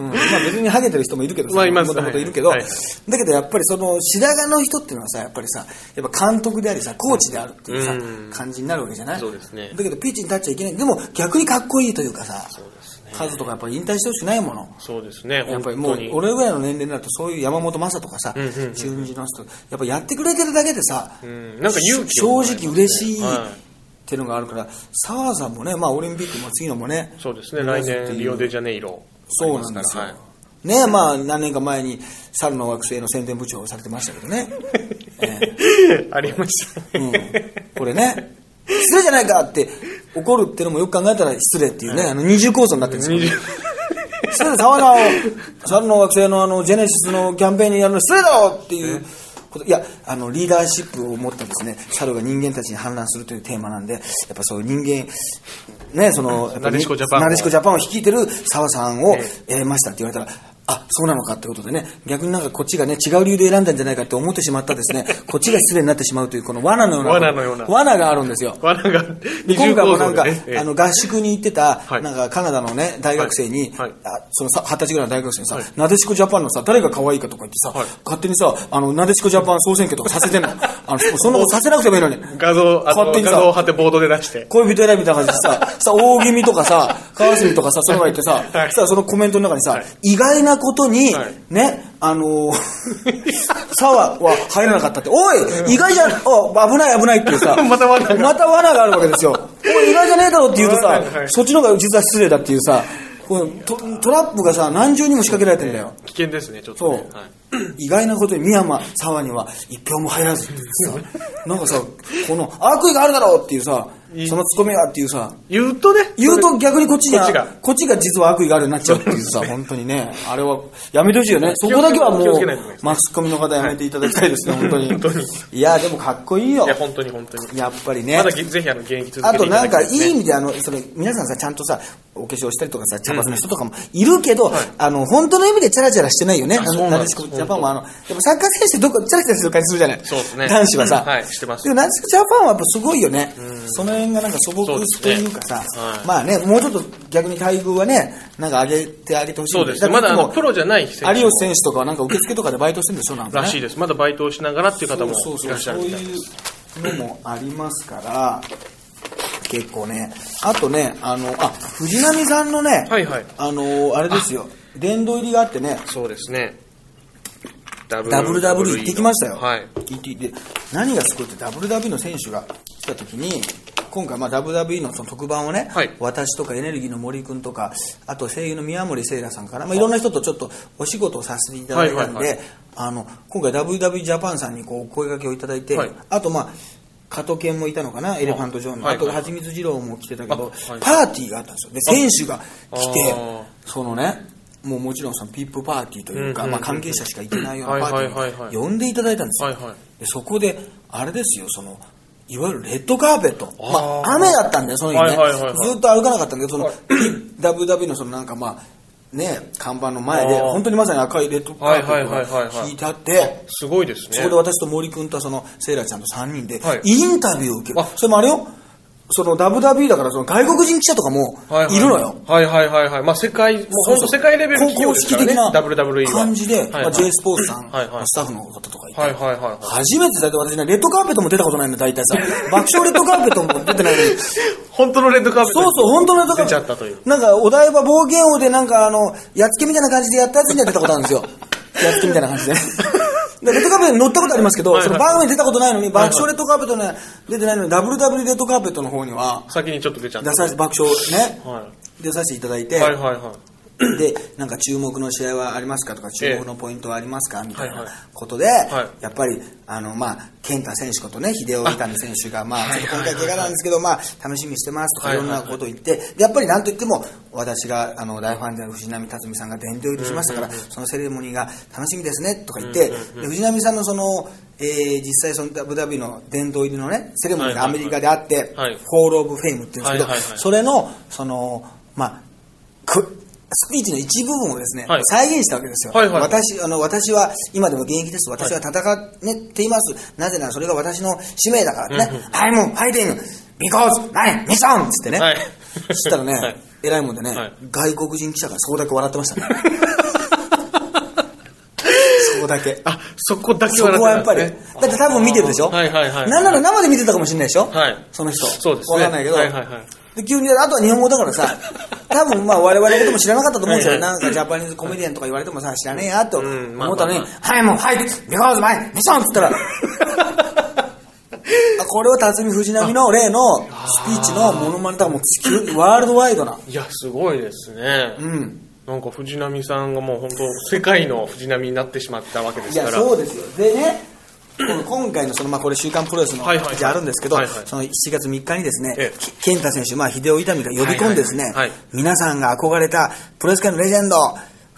ん、まあ別にハゲてる人もいるけど、まあいます。もともといるけど、はいはい、だけどやっぱりその白髪の人っていうのはさ、やっぱりさ、やっぱ監督でありさ、コーチであるっていうさ、うん、感じになるわけじゃない。そうですね。だけどピッチに立っちゃいけない。でも逆にかっこいいというかさ。そうです。カズとかやっぱり引退してほしくないもの。そうですね。やっぱりもう俺ぐらいの年齢になるとそういう山本昌とかさ、うんうんうん、中日の人やっぱやってくれてるだけでさ、うん、なんか勇気をもらえますね。正直嬉しい、はい、っていうのがあるから、澤さんもね、まあオリンピックも次のもね、そうですね。来年リオデジャネイロ。そうなんですよ。はい、ね、まあ何年か前に猿の惑星の宣伝部長をされてましたけどね。えー、ありましたね。うん、これね。失礼じゃないかって怒るってのもよく考えたら失礼っていうね、はい、あの二重構造になってるんですよ。失礼だ、沢田を猿の惑星 の, あのジェネシスのキャンペーンにやるの失礼だろっていうこと、いやあのリーダーシップを持ったですね、猿が人間たちに反乱するというテーマなんで、やっぱそういう人間ね、そのなでしこジャパンなでしこジャパンを率いてる沢さんを選びましたって言われたら、あ、そうなのかってことでね、逆になんかこっちがね違う理由で選んだんじゃないかって思ってしまったですね、こっちが失礼になってしまうというこの罠のような罠のような罠があるんですよ。罠が二重構造で、今回もなんか、ええ、あの合宿に行ってた、はい、なんかカナダのね大学生に、はいはい、あその二十歳ぐらいの大学生にさ、はい、なでしこジャパンのさ誰が可愛いかとか言ってさ、はい、勝手にさあのなでしこジャパン総選挙とかさせてんのあのそんなことさせなくてもいいのに、画像勝手にさ画像を貼ってボードで出して恋人選びみたいな感じでささ大気味とかさ川澄とかさその前言ってさ、はい、さそのコメントの中にさ、はい、意外なことに、はい、ね、あのサワーは入らなかったっておい意外じゃん、あ危ない危ないっていうさまた罠がまた罠があるわけですよ。おい意外じゃねえだろって言うとさ、はい、そっちの方が実は失礼だっていうさ、この ト, トラップがさ何重にも仕掛けられてんだよ。危険ですねちょっとね、そう、はい、意外なことに深山サワーには一票も入らずってさなんかさこの悪意があるだろうっていうさ、そのツッコミはっていうさ言うとね、言うと逆にこっちがこっちが、こっちが実は悪意があるようになっちゃうっていうさ、本当にねあれはやめてほしいよね、そこだけはもうマスコミの方やめていただきたいですね、はい、本当に, 本当にいやでもかっこいいよ、いや本当に本当にやっぱりね、まだぜひあの現役続けていただきたい、ね、あとなんかいい意味であのそれ皆さんさちゃんとさお化粧したりとかさ茶髪の人とかもいるけど、うん、あの本当の意味でチャラチャラしてないよね、なでしこジャパンはあのでもサッカー選手どこチャラチャラする感じするじゃない、そうです、ね、男子はさ、うん、はい、してます。でもなでしこジャパンはやっぱすごいよね、うん、その辺がなんか素朴というかさ、ね、はい、まあね、もうちょっと逆に待遇はねなんか上げてあげてほしいんで、そうです、ね、まだあのプロじゃない選手有吉選手とかはなんか受付とかでバイトしてるんでしょなんか、ね、らしいです。まだバイトをしながらっていう方もいらっしゃるみたいです。そういうのもありますから結構ね、あとね、あのあ藤波さんのね、はいはい、あのあれですよ、殿堂入りがあってね、そうですね、ダブリューダブリューイー 行ってきましたよ、はい、で何がすごいって ダブリューダブリューイー の選手が来た時に今回まあ ダブリューダブリューイー の, その特番をね、はい、私とかエネルギーの森くんとかあと声優の宮森聖良さんから、まあ、いろんな人とちょっとお仕事をさせていただいたんで、はいはいはい、あの今回 ダブリューダブリューイー ジャパンさんにこうお声掛けをいただいて、はい、あとまあ加藤健もいたのかな、エレファントジョーンの、あとはちみつ二郎も来てたけど、はいはいはい、パーティーがあったんですよ。で選手が来てそのね、もうもちろんそのピップパーティーというか、うんうんうんうん、まあ、関係者しか行けないようなパーティーを呼んでいただいたんですよ、はいはいはい、でそこであれですよ、そのいわゆるレッドカーペット、まあ、雨だったんだよその日ね、はいはいはいはい、ずっと歩かなかったんだけどその、はい、ダブリューダブリューイー の, そのなんかまあね、看板の前で本当にまさに赤いレッドカーペットを引いてあって、すごいですね。そこで私と森君とそのセイラちゃんとさんにんでインタビューを受ける、はい、それもあれよ、その ダブリューダブリューイー だからその外国人記者とかもいるのよ。はいはいはいはい。まあ世界、もう本当世界レベルの公式的な感じで、J スポーツさん、スタッフの方とかいて、初めてだって私ね、レッドカーペットも出たことないんだ、大体さ。爆笑レッドカーペットも出てないのに。本当のレッドカーペット。そうそう、本当のレッドカーペット。出ちゃったという。なんかお台場冒険王でなんかあの、やっつけみたいな感じでやったやつには出たことあるんですよ。やっつけみたいな感じで。レッドカーペットに乗ったことありますけど、はいはい、その番組に出たことないのに、爆笑レッドカーペットには出てないのに、ダブリューダブリューイー レッドカーペットの方には、先にちょっと出ちゃった。爆笑ね、はい、出させていただいて、はいはいはい、で、なんか注目の試合はありますかとか、注目のポイントはありますかみたいなことで、はいはい、やっぱり、あの、まあ、健太選手ことね、秀夫伊丹選手が、まあ、ちょっと今回怪我なんですけど、まあ、楽しみにしてますとか、いろんなことを言って、でやっぱりなんといっても、私があの大ファンである藤波辰巳さんが殿堂入りしましたから、そのセレモニーが楽しみですねとか言って、で藤波さんのその、えー、実際その ダブリューダブリューイー の殿堂入りのねセレモニーがアメリカであって、はいはいはい、ホールオブフェイムって言うんですけど、はいはいはい、それのそのまあくスピーチの一部分をですね、はい、再現したわけですよ、はいはい、私, あの私は今でも現役です、私は戦っています、はい、なぜならそれが私の使命だからね、はい、もうファイティングビコーズナインミッションっつってね、はい、そしたらね、はい、えらいもんでね、はい、外国人記者がそこだけ笑ってましたねそこだけあそこだけ笑ってた、ね、そこはやっぱりだって多分見てるでしょ、はいはいはい、なんなら生で見てたかもしれないでしょ、はい、その人そうです、ね、分かんないけど、はいはいはい、で急にあとは日本語だからさ多分まあ我々のことも知らなかったと思うんですよ、はいはい、なんかジャパニーズコメディアンとか言われてもさ知らねえやと思ったのに、うんまあまあまあ、はいもうはいビコーズマイミッションっつったらこれは辰巳藤波の例のスピーチのモノマネとかもワールドワイドな。いやすごいですね。うん。なんか藤波さんがもう本当世界の藤波になってしまったわけですから。いやそうですよ。でね。今回のそのまあこれ週刊プロレスの記事あるんですけど、そのしちがつみっかにですね、健太選手まあ秀夫伊丹が呼び込んでですね、皆さんが憧れたプロレス界のレジェンド。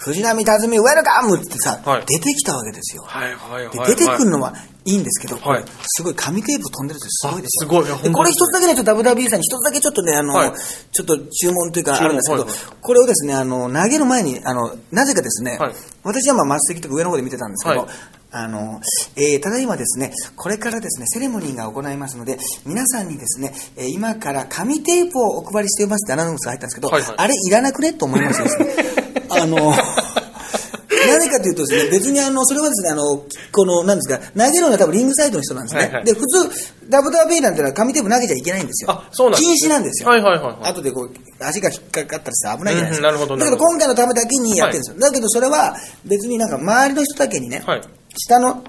藤波辰巳ウェルカムってさ、はい、出てきたわけですよ、はいはいはいはい、で出てくるのはいいんですけど、はい、すごい紙テープ飛んでるってすごいですよ、すごいでこれ一つだけねちょっと ダブリューダブリューイー さんに一つだけちょっとねあの、はい、ちょっと注文というかあるんですけど、はいはい、これをですねあの投げる前にあのなぜかですね、はい、私はまあ末席とか上の方で見てたんですけど、はいあのえー、ただいまですねこれからですねセレモニーが行いますので皆さんにですね、えー、今から紙テープをお配りしていますってアナウンスが入ったんですけど、はいはい、あれいらなくねと思いましたですねあのなぜかというとですね別にあのそれはですねあのこのなんですか投げるのが多分リングサイドの人なんですね、はいはい、で普通 ダブリューダブリューイー なんてのは紙テープ投げちゃいけないんですよ、あそうなんです、ね、禁止なんですよ、はいはいはいはい、後でこう足が引っかかったりして危ないじゃないですか、うん、なるほどなるほど、だけど今回のためだけにやってるんですよ、はい、だけどそれは別になんか周りの人だけにね、はい、下の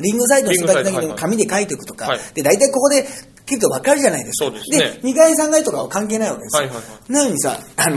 リングサイドの人だけに紙で書いておくとか、はい、で大体ここで結構ばっかりじゃないですか。そうですね、でにかいさんかいとかは関係ないわけですよ、はいはいはい、なのにさあの、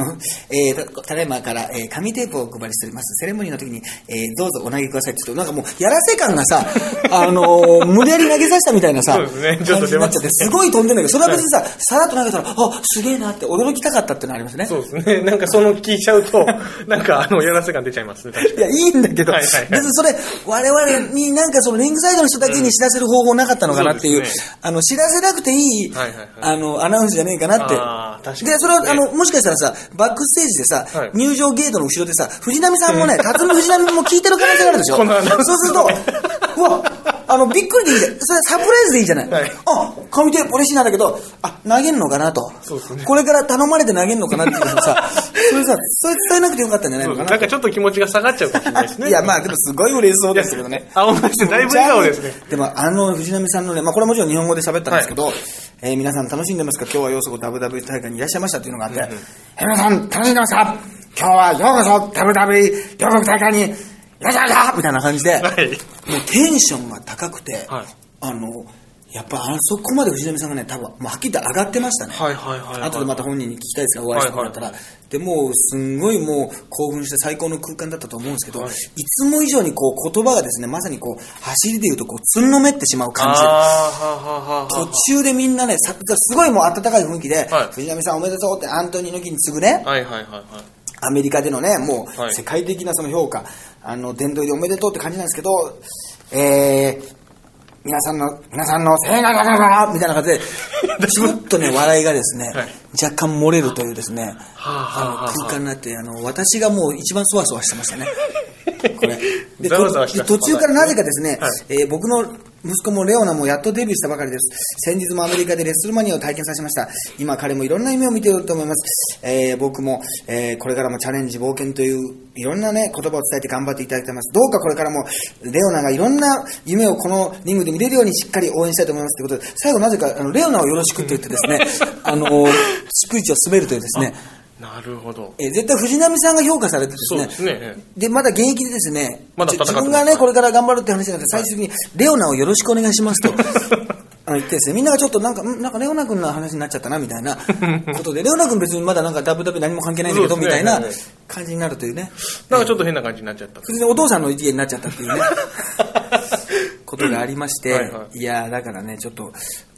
えー、た, ただいまから、えー、紙テープをお配りしておりますセレモニーの時に、えー、どうぞお投げくださいって言うとなんかもうやらせ感がさあのー、無理やり投げさせたみたいなさ、そうですね、ちょっと出ましたね、感じになっちゃってすごい飛んでるんだけどそれは別にさ、はい、さらっと投げたらあすげえなって驚きたかったってのありますね、そうですね、なんかその聞いちゃうとなんかあのやらせ感出ちゃいますね、いやいいんだけど、はいはいはい、別にそれ我々になんかそのリングサイドの人だけに知らせる方法なかったのかなっていう、うん、そうですね、あの知らせなくていい、はいはいはい、あのアナウンスじゃねえかなって、あ確かに、ね、でそれはあのもしかしたらさバックステージでさ、はい、入場ゲートの後ろでさ藤波さんもね辰巳藤波も聞いてる可能性があるでしょそうするとうわあのびっくりでいいじゃん、それサプライズでいいじゃない、はい、あ紙テープ嬉しいなんだけどあ投げんのかなと、そうですね、これから頼まれて投げんのかなっていうのさそれさそれ伝えなくてよかったんじゃないのかな、なんかちょっと気持ちが下がっちゃうかもしれないですねいやまあでもすごい嬉しそうですけどね、あおましてだいぶ笑顔ですね、でもあの藤波さんのね、まあ、これはもちろん日本語で喋ったんですけど、はいえー、皆さん楽しんでますか、今日はようこそ ダブリューダブリューイー 大会にいらっしゃいましたというのがあって、うんうん、皆さん楽しんでますか、今日はようこそ ダブリューダブリューイー 両国大会にいらっしゃいましたみたいな感じで、はい、もうテンションが高くて、はい、あのやっぱあそこまで藤波さんがね多分もうはっきりと上がってましたね、はいはいはいはい、後でまた本人に聞きたいですがお会いしてもらったら、はいはい、でもうすんごいもう興奮して最高の空間だったと思うんですけど、はい、いつも以上にこう言葉がですねまさにこう走りでいうとこうつんのめってしまう感じ、途中でみんなねさすごいもう温かい雰囲気で、はい、藤波さんおめでとうってアントニー猪木に次ぐね、はいはいはいはい、アメリカでのねもう世界的なその評価、はい、あの殿堂入りおめでとうって感じなんですけど、えー皆さんの、皆さんの、せーががががみたいな感じで、ちょっとね、笑いがですね、はい、若干漏れるというですね、はあはあはあ、あの空間になって、あの、私がもう一番そわそわしてましたね。これでざわざわし途中からなぜかですね、はい、えー、僕の息子もレオナもやっとデビューしたばかりです。先日もアメリカでレッスルマニアを体験させました。今彼もいろんな夢を見ていると思います。えー、僕も、えー、これからもチャレンジ冒険といういろんなね言葉を伝えて頑張っていただいています。どうかこれからもレオナがいろんな夢をこのリングで見れるようにしっかり応援したいと思いますということで、最後なぜかあのレオナをよろしくと言ってですねあのー、逐一を滑るというですね、なるほど、え絶対藤波さんが評価されてですね、そうですね、でまだ現役でですね、まだ戦ってます、自分がねこれから頑張るって話じゃなくて、最終的にレオナをよろしくお願いしますとあの言ってですね、みんながちょっとなんかなんかレオナ君の話になっちゃったなみたいなことでレオナ君別にまだなんか ダブリューダブリューイー 何も関係ないんだけど、ね、みたいな感じになるというね、なんかちょっと変な感じになっちゃった、それでお父さんの家になっちゃったっていうねことがありまして、はいはい、いやだからねちょっと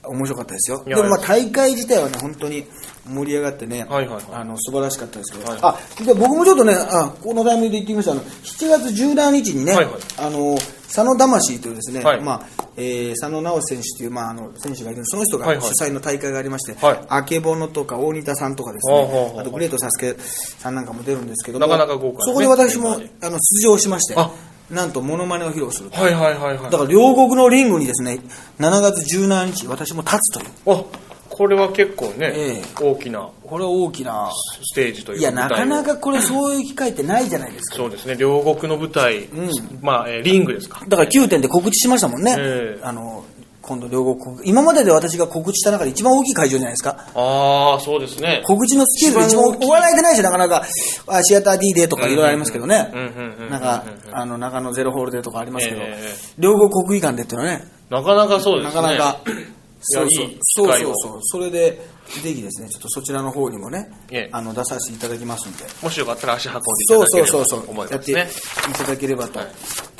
面白かったですよ。でもまあ大会自体はね本当に盛り上がってね、はいはいはい、あの素晴らしかったですけど、はいはい、あで僕もちょっとねあこのタイミングで言ってみました。あのしちがつじゅうしちにちにね、はいはい、あの佐野魂というですね、はい、まあえー、佐野直選手という、まあ、あの選手がいる、その人が主催の大会がありまして、はいはい、あけぼのとか大仁田さんとかですね、はいはいはい、あとグレートサスケさんなんかも出るんですけども、なかなか豪華ですね、そこで私もあの出場しまして、なんとモノマネを披露する、はいはいはいはい、だから両国のリングにですねしちがつじゅうしちにち私も立つという、あこれは結構ね、えー、大きなこれは大きなステージという、いやなかなかこれそういう機会ってないじゃないですかそうですね、両国の舞台、うん、まあえー、リングですか、だからきゅうてんで告知しましたもんね、えー、あの今度両国、今までで私が告知した中で一番大きい会場じゃないですか。ああそうですね、告知のスケールで一番大きい、お笑いでないしなかなかシアター D でとかいろいろありますけどね、なんかあの中野ゼロホールでとかありますけど、えー、両国国技館でっていうのはねなかなかそうですね、なかなかそうそうそうそうそう、それでぜひですねちょっとそちらの方にもね、ええ、あの出させていただきますんで、もしよかったら足運んでいただければそうそうそうそう思いますね、やっていただければと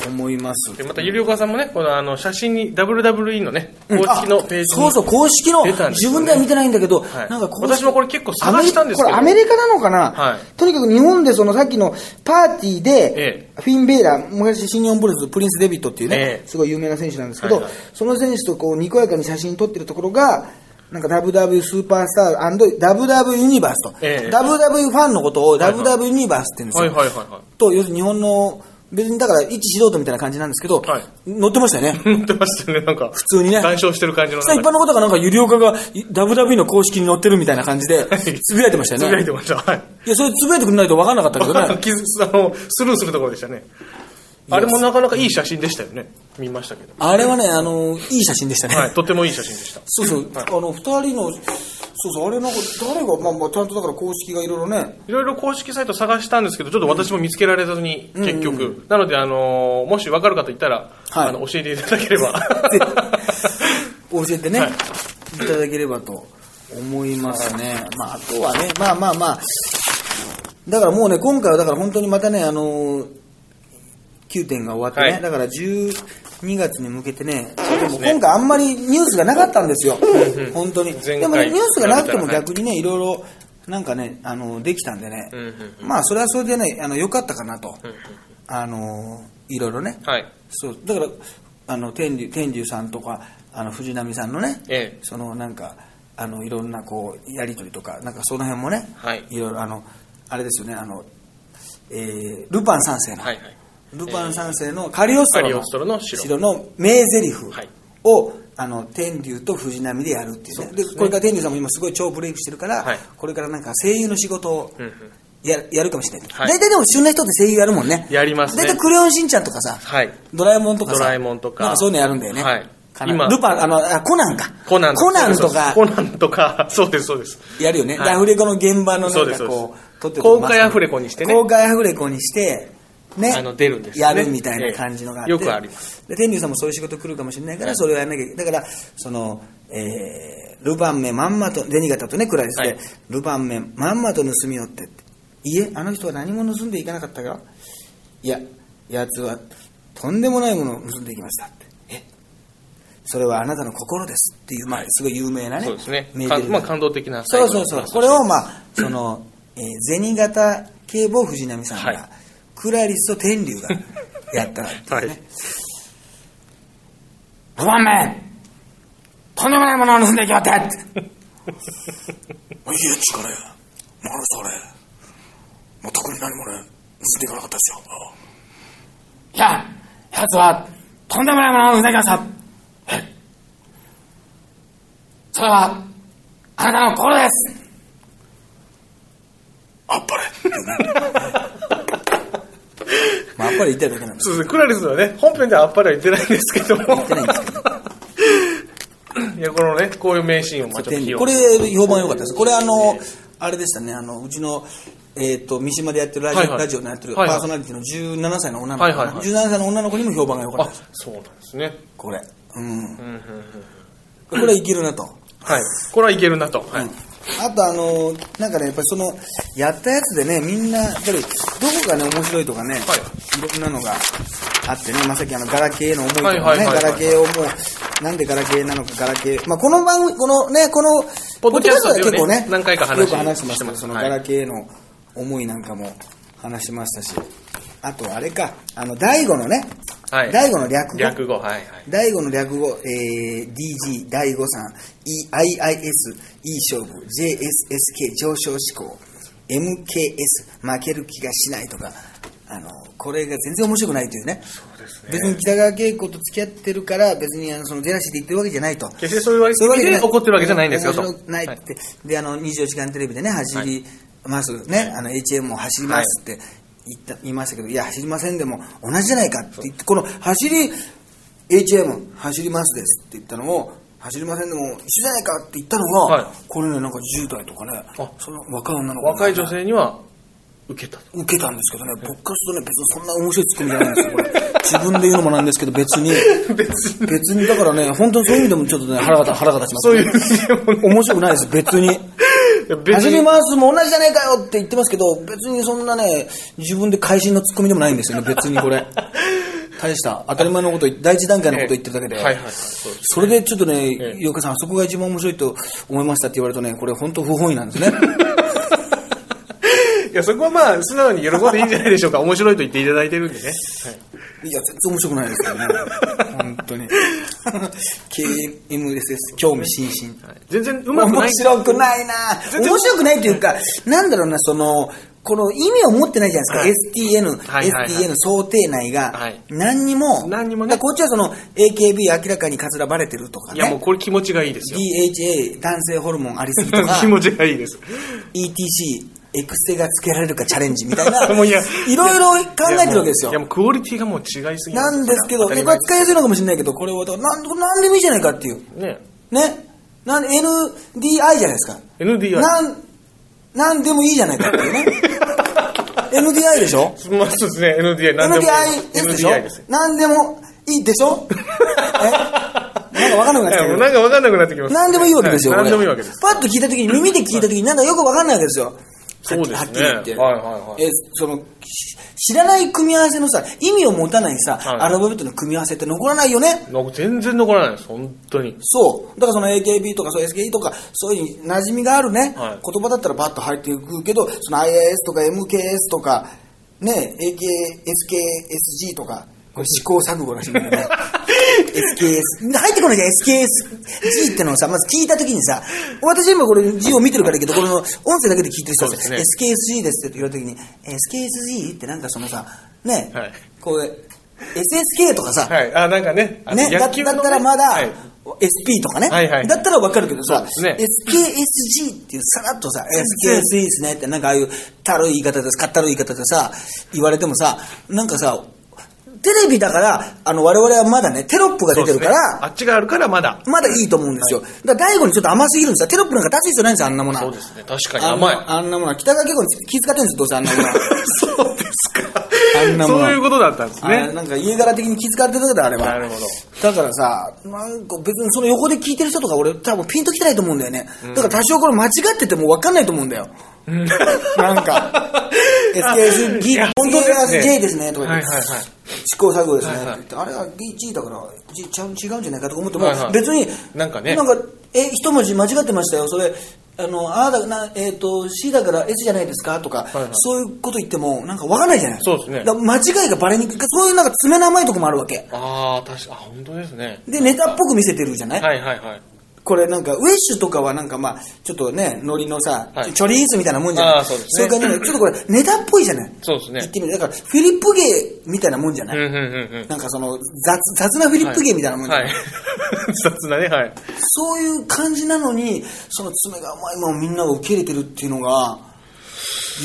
思います、はい、でまたゆりおかさんもねこのあの写真に ダブリューダブリューイー のね公式のページに、うん、そうそう公式の、ね、自分では見てないんだけど、はい、なんか私もこれ結構探したんですけど、これアメリカなのかな、はい、とにかく日本でそのさっきのパーティーで、ええ、フィン・ベイラー昔新日本プロレスプリンス・デビットっていうね、ええ、すごい有名な選手なんですけど、はいはい、その選手とこうにこやかに写真撮ってるところがなんか ダブリューダブリューイー スーパースター ダブリューダブリューイー ユニバースと、ええ、ダブリューダブリューイー ファンのことを ダブリューダブリューイー ユニバースって言うんですよ、はいはいはいはい、と要するに日本の別にだから一素人みたいな感じなんですけど、はい、乗ってましたよね乗ってましたよね、なんか普通にね談笑してる感じの中で一般の方がなんかゆりおかが ダブリューダブリューイー の公式に乗ってるみたいな感じでつぶやいてましたよねつぶやいてました、はい、いやそれつぶやいてくれないと分からなかったけどねあのスルーするところでしたね、あれもなかなかいい写真でしたよね、見ましたけどあれはねあのいい写真でしたね、はい、とてもいい写真でしたそうそう、はい、あのふたりのそうそうあれなんか誰が、まあ、まあちゃんとだから公式がいろいろねいろいろ公式サイト探したんですけどちょっと私も見つけられずに、うん、結局、うんうん、なのであのもし分かる方いたら、はい、あの教えていただければ教えてね、はい、いただければと思いますね、はい、まああとはねまあまあまあだからもうね今回はだから本当にまたねあのきゅうてんが終わってね、はい、だからじゅうにがつに向けてね、でも今回あんまりニュースがなかったんですよ、うんうん、本当にでも、ね、ニュースがなくても逆にね、はい、いろいろなんかねあのできたんでね、うんうんうん、まあそれはそれでねあの良かったかなと、うんうん、あのいろいろね、はい、そうだからあの天竜、天竜さんとかあの藤波さんのね、ええ、そのなんかあのいろんなこうやり取りとかなんかその辺もね、はい、いろいろあのあれですよねあの、えー、ルパン三世の、はいはいルパン三世のカリオストロの城の名台詞を、はい、あの天竜と藤波でやるっていうね。でこれから天竜さんも今すごい超ブレイクしてるから、はい、これからなんか声優の仕事を や,、うんうん、やるかもしれない、はい、大体でも旬な人って声優やるもんねやりますね大体クレヨンしんちゃんとかさ、はい、ドラえもんとかさドラえもんとかなんかそういうのやるんだよね、はい今ルパンあのあコナンかコナンとかコナンとかそうですそうですやるよね、はい、アフレコの現場のなんかこう撮って公開アフレコにしてね公開アフレコにしてね、あの出るんですよね、やるみたいな感じのがあって、ええ、よくありますで天竜さんもそういう仕事来るかもしれないから、はい、それをやらなきゃいけないだからその、えー、ルパンめまんまと銭形とねくらいですね、はい、ルパンめまんまと盗み寄ってっていえあの人は何も盗んでいかなかったからいややつはとんでもないものを盗んでいきましたってえそれはあなたの心ですっていう、まあ、すごい有名なね、そうですね、名台詞、まあ、感動的なそうそうそうこれをまあその、えー、銭形警部藤波さんが、はいクラリスと天竜がやったっていうね「ロマンメンとんでもないものを盗んでいきまって」って「いいや力やもうあの人あれもう特に何もね盗んでいかなかったですよいや、奴はとんでもないものを奪いました。それはあなたの心です。あっぱれ。まあ、あっぱれ言ってるだけなんです。そうですね、クラリスはね、本編ではあっぱれは言ってないんですけども。言ってないんですけど。いや、このね、こういう名シーンをまあちょっと披露。これ評判良かったです。これあの、あれでしたね、あのうちの、えー、と三島でやってるラジオ、はいはい、ラジオのやってるパーソナリティのじゅうななさいの女の子、はいはいはい、じゅうななさいの女の子にも評判が良かったです。あ、そうなんですね。これ、うんうんうんうん、これはいけるなと、はい、これはいけるなと、はい、うん、あとあのなんかね、やっぱりそのやったやつでね、みんなやっぱりどこがね面白いとかね、はい、いろんなのがあってね、まあ、さっきあのガラケーの思いとかね、ガラケーをもうなんでガラケーなのか、ガラケー、まあ、この番組このねこのポッドキャストでは結構ね何回か話よく話してますけど、そのガラケーの、はい、思いなんかも話しましたし、あとあれか、あの ダイゴ のね、はい、ダイゴ の略語、略語、はいはい、ダイゴ の略語、えー、ディージー ダイゴ さん、E、アイアイエス いい勝負、ジェイエスエスケー 上昇志向、 エムケーエス 負ける気がしないとか、あのこれが全然面白くないというね。そうですね、別に北川景子と付き合ってるから別にあのそのジェラシーで言ってるわけじゃないと、決してそういうわけで怒ってるわけじゃないんですよと、ないって、はい、であのにじゅうよじかんテレビでね走り、はい、まずね、はい、あの エイチエム も走りますって言った、はい、言いましたけど、いや走りませんでも同じじゃないかって言って、この走り エイチエム 走りますですって言ったのを、走りませんでも一緒じゃないかって言ったのが、はい、これね、なんかじゅう代とかね、あ、その若い女の子、若い女性には受けた受けたんですけどね、僕からするとね、別にそんな面白いツッコミじゃないんですよ、これ。自分で言うのもなんですけど、別に別に、別にだからね、本当にそういう意味でもちょっとね腹が腹が立ちます、ね。そういう面白くないです、別に。走り回すも同じじゃねえかよって言ってますけど、別にそんなね、自分で会心のツッコミでもないんですよね、別にこれ。大した当たり前のこと、第一段階のこと言ってるだけで、ええ、はいはいはい、 そ, うですね、それでちょっとね、ええ、ヨーカさん、あそこが一番面白いと思いましたって言われるとね、これ本当不本意なんですね。いや、そこはまあ素直に喜んでいいんじゃないでしょうか。面白いと言っていただいてるんでね、はい、いや全然面白くないですよね。本当に ケーエムエスエス 興味津々、はい、全然うまくない、面白くないな、面白くないというか、なんだろうな、そのこの意味を持ってないじゃないですか、はい、エスティーエヌ、はいはいはい、エスティーエヌ 想定内が何にも、はい、何にもね、こっちはその エーケービー 明らかにカツラバレてるとかね、いやもうこれ気持ちがいいですよ、 ディーエイチエー 男性ホルモンありすぎとか気持ちがいいです。 イーティーシーエクセがつけられるかチャレンジみたいな、いろいろ考えてるわけですよ。いやもうクオリティがもう違いすぎなんですけど、これは使いやすいのかもしれないけど、これをなんなんでもいいじゃないかっていうね、ね、なん エヌディーアイ じゃないですか、 エヌディーアイ なんなんでもいいじゃないかっていうね。エヌディーアイ でしょ、まあそうですね、 エヌディーアイ なんでも エヌディーアイ でしょ、なんでもいいでしょ。なんか分かんなくなってきます。なんか分かんなくなってきます。なんでもいいわけですよ。なんでもいいわけです。パッと聞いたときに、耳で聞いたときに、なんかよく分かんないわけですよ。そうですね、はっきり言って、はいはいはい、えその知らない組み合わせのさ、意味を持たないさ、はい、アルファベットの組み合わせって残らないよね。全然残らないです本当に。そうだから、その エーケービー とかそう エスケーイー とかそういう馴染みがあるね、はい、言葉だったらバッと入っていくけど、その アイエス とか エムケーエス とかね、 エーケーエスケーエスジー とか、これ試行錯誤らしいんだよね。エスケーエス 入ってこないじゃん、 エスケーエスジー ってのをさ、まず聞いたときにさ、私今これ字を見てるからいいけど、この音声だけで聞いてる人はさ、ね、エスケーエスジー ですって言われたときに、 エスケーエスジー ってなんかそのさね、はい、こう エスエスケー とかさ、はい、あなんか ね, あね だ, だったらまだ、はい、エスピー とかね、はいはい、だったら分かるけどさ、ね、エスケーエスジー っていうさらっとさ、 エスケーエスジー ですねってなんかああいうたるい言い方ですか、ったるい言い方でさ言われてもさ、なんかさテレビだから、あの、我々はまだね、テロップが出てるから、ね、あっちがあるからまだ。まだいいと思うんですよ。はい、だから、ダイゴ にちょっと甘すぎるんですよ。テロップなんか出す必要ないんですよ、あんなものは。そうですね、確かに甘い。あん な, あんなものは、北川景子に気遣ってるんですよ、どうせあんなものは。そうですか。あんなものは。そういうことだったんですね。なんか、家柄的に気遣ってるけど、あれは。なるほど。だからさ、なんか別にその横で聞いてる人とか、俺多分ピンときてないと思うんだよね。だから多少これ間違ってても分かんないと思うんだよ。うん、なんか、エスケーエスジー、本当に エスケーエスジー ですね、とか言って。はいはいはい。試行錯誤ですね、はいはい、って言って、あれは ディージー だからちゃん違うんじゃないかと思っても、はいはい、別になんかね、なんかえ一文字間違ってましたよ、それあのあだな、えー、と C だから S じゃないですかとか、はいはい、そういうこと言ってもなんか分かんないじゃない。そうですね、だ間違いがバレにくい、そういうなんか爪の甘いとこもあるわけ。ああ確か、あ本当ですね。でネタっぽく見せてるじゃない、はいはいはい、これなんかウェッシュとかはなんかまあちょっとねノリのさ、はい、チョリーズみたいなもんじゃない。 そうですね、そういう感じでちょっとこれネタっぽいじゃない。そうですね、言ってみるだからフィリップ芸みたいなもんじゃない、うんうんうんうん、なんかその 雑, 雑なフィリップ芸みたいなもんじゃない、はいはい、雑なね、はい、そういう感じなのにその爪が甘いもんをみんなが受け入れてるっていうのが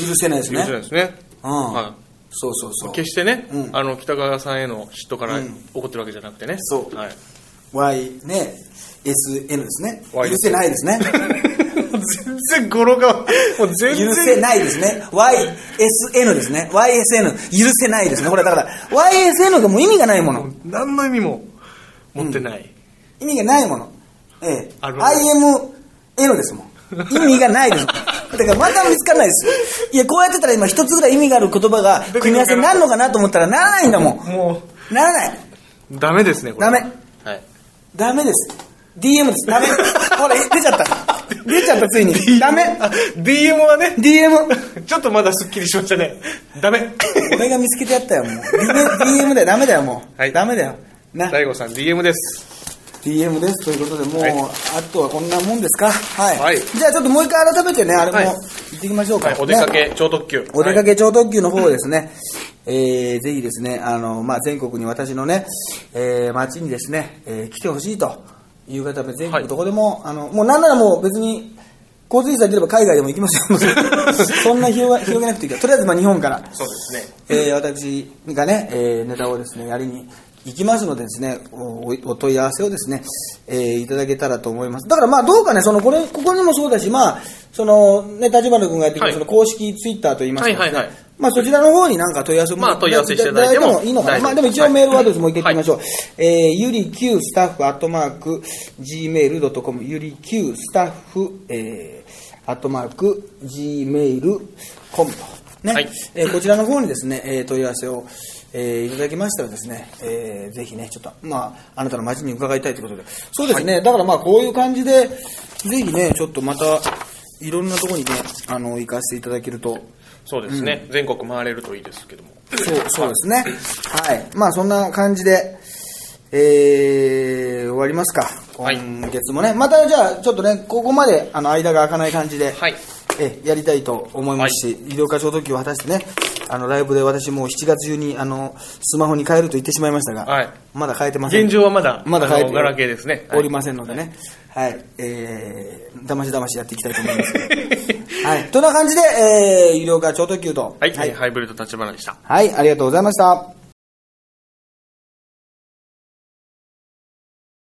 許せないですね。許せないですね、うん、はい、そうそうそう、決してね、うん、あの北川さんへの嫉妬から怒ってるわけじゃなくてね、うん、そう、はい、Y ね エスエヌ ですね、許せないですね全然語呂がもう全然許せないですね ワイエスエヌ ですね ワイエスエヌ 許せないですね。これだから ワイエスエヌ がもう意味がないもの、も何の意味も持ってない、うん、意味がないもの、ええ、アイエムエヌ ですもん意味がないですだからまた見つからないです。いやこうやってたら今一つぐらい意味がある言葉が組み合わせになるのかなと思ったらならないんだもん。もうならない、ダメですねこれ。ダメ、はい、ダメです。 ディーエム です、ダメほら出ちゃった出ちゃったついに、D、ダメ。あ ディーエム はね ディーエム ちょっとまだすっきりしましたね。ダメ俺が見つけてやったよもうディーエム だよ、ダメだよもう、はい、ダメだよな。DAIGOさん ディーエム です、ディーエム ですということでもう、はい、あとはこんなもんですか、はいはい、じゃあちょっともう一回改めてねあれも行ってきましょうか、はいはい、お出かけ超特急、ね、お出かけ超特急の方をですね、はい、えー、ぜひですねあの、まあ、全国に私のね、えー、街にですね、えー、来てほしいという方は全国どこでも、はい、あのもうなんならもう別に交通費さえ出れば海外でも行きますよそんな広 げ, 広げなくていいからとりあえずまあ日本からそうですね、えー、私がね、えー、ネタをですねやりに行きますのでですね、お, お問い合わせをですね、えー、いただけたらと思います。だからまあどうかね、そのこれここにもそうだし、まあそのね立花君がやってくるその公式ツイッターといいますか、ね、はいはいはい、まあそちらの方になんか問い合わせも、まあ、問い合わせしていただいてもいいのかな。まあでも一応メールアドレスもう一回言ってみましょう。はいはい、えー、ゆり Q スタッフアットマーク ジーメールドットコム ゆり Q スタッフ、えー、アットマーク ジーメールドットコム と。ね、はい、えー、こちらの方にですね、えー、問い合わせを、えー、いただきましたらですね、えー、ぜひねちょっとまああなたの街に伺いたいということで、そうですね、はい、だからまあこういう感じでぜひねちょっとまたいろんなところにねあの行かせていただけると、そうですね、うん、全国回れるといいですけども、そうそうですね、はい、まあそんな感じで、えー、終わりますか今月もね、はい、またじゃあちょっとねここまであの間が空かない感じで、はい、えやりたいと思いますし、はい、医療課超特急は果たしてねあのライブで私もうしちがつ中にあのスマホに変えると言ってしまいましたが、はい、まだ変えてません。現状はまだまだ変えてガラケーですね、おりませんのでね、はい、はい、えー、だましだましやっていきたいと思いますはい、そんな感じで、えー、医療課超特急と、はい、はい、ハイブリッド立花でした。はい、ありがとうございました。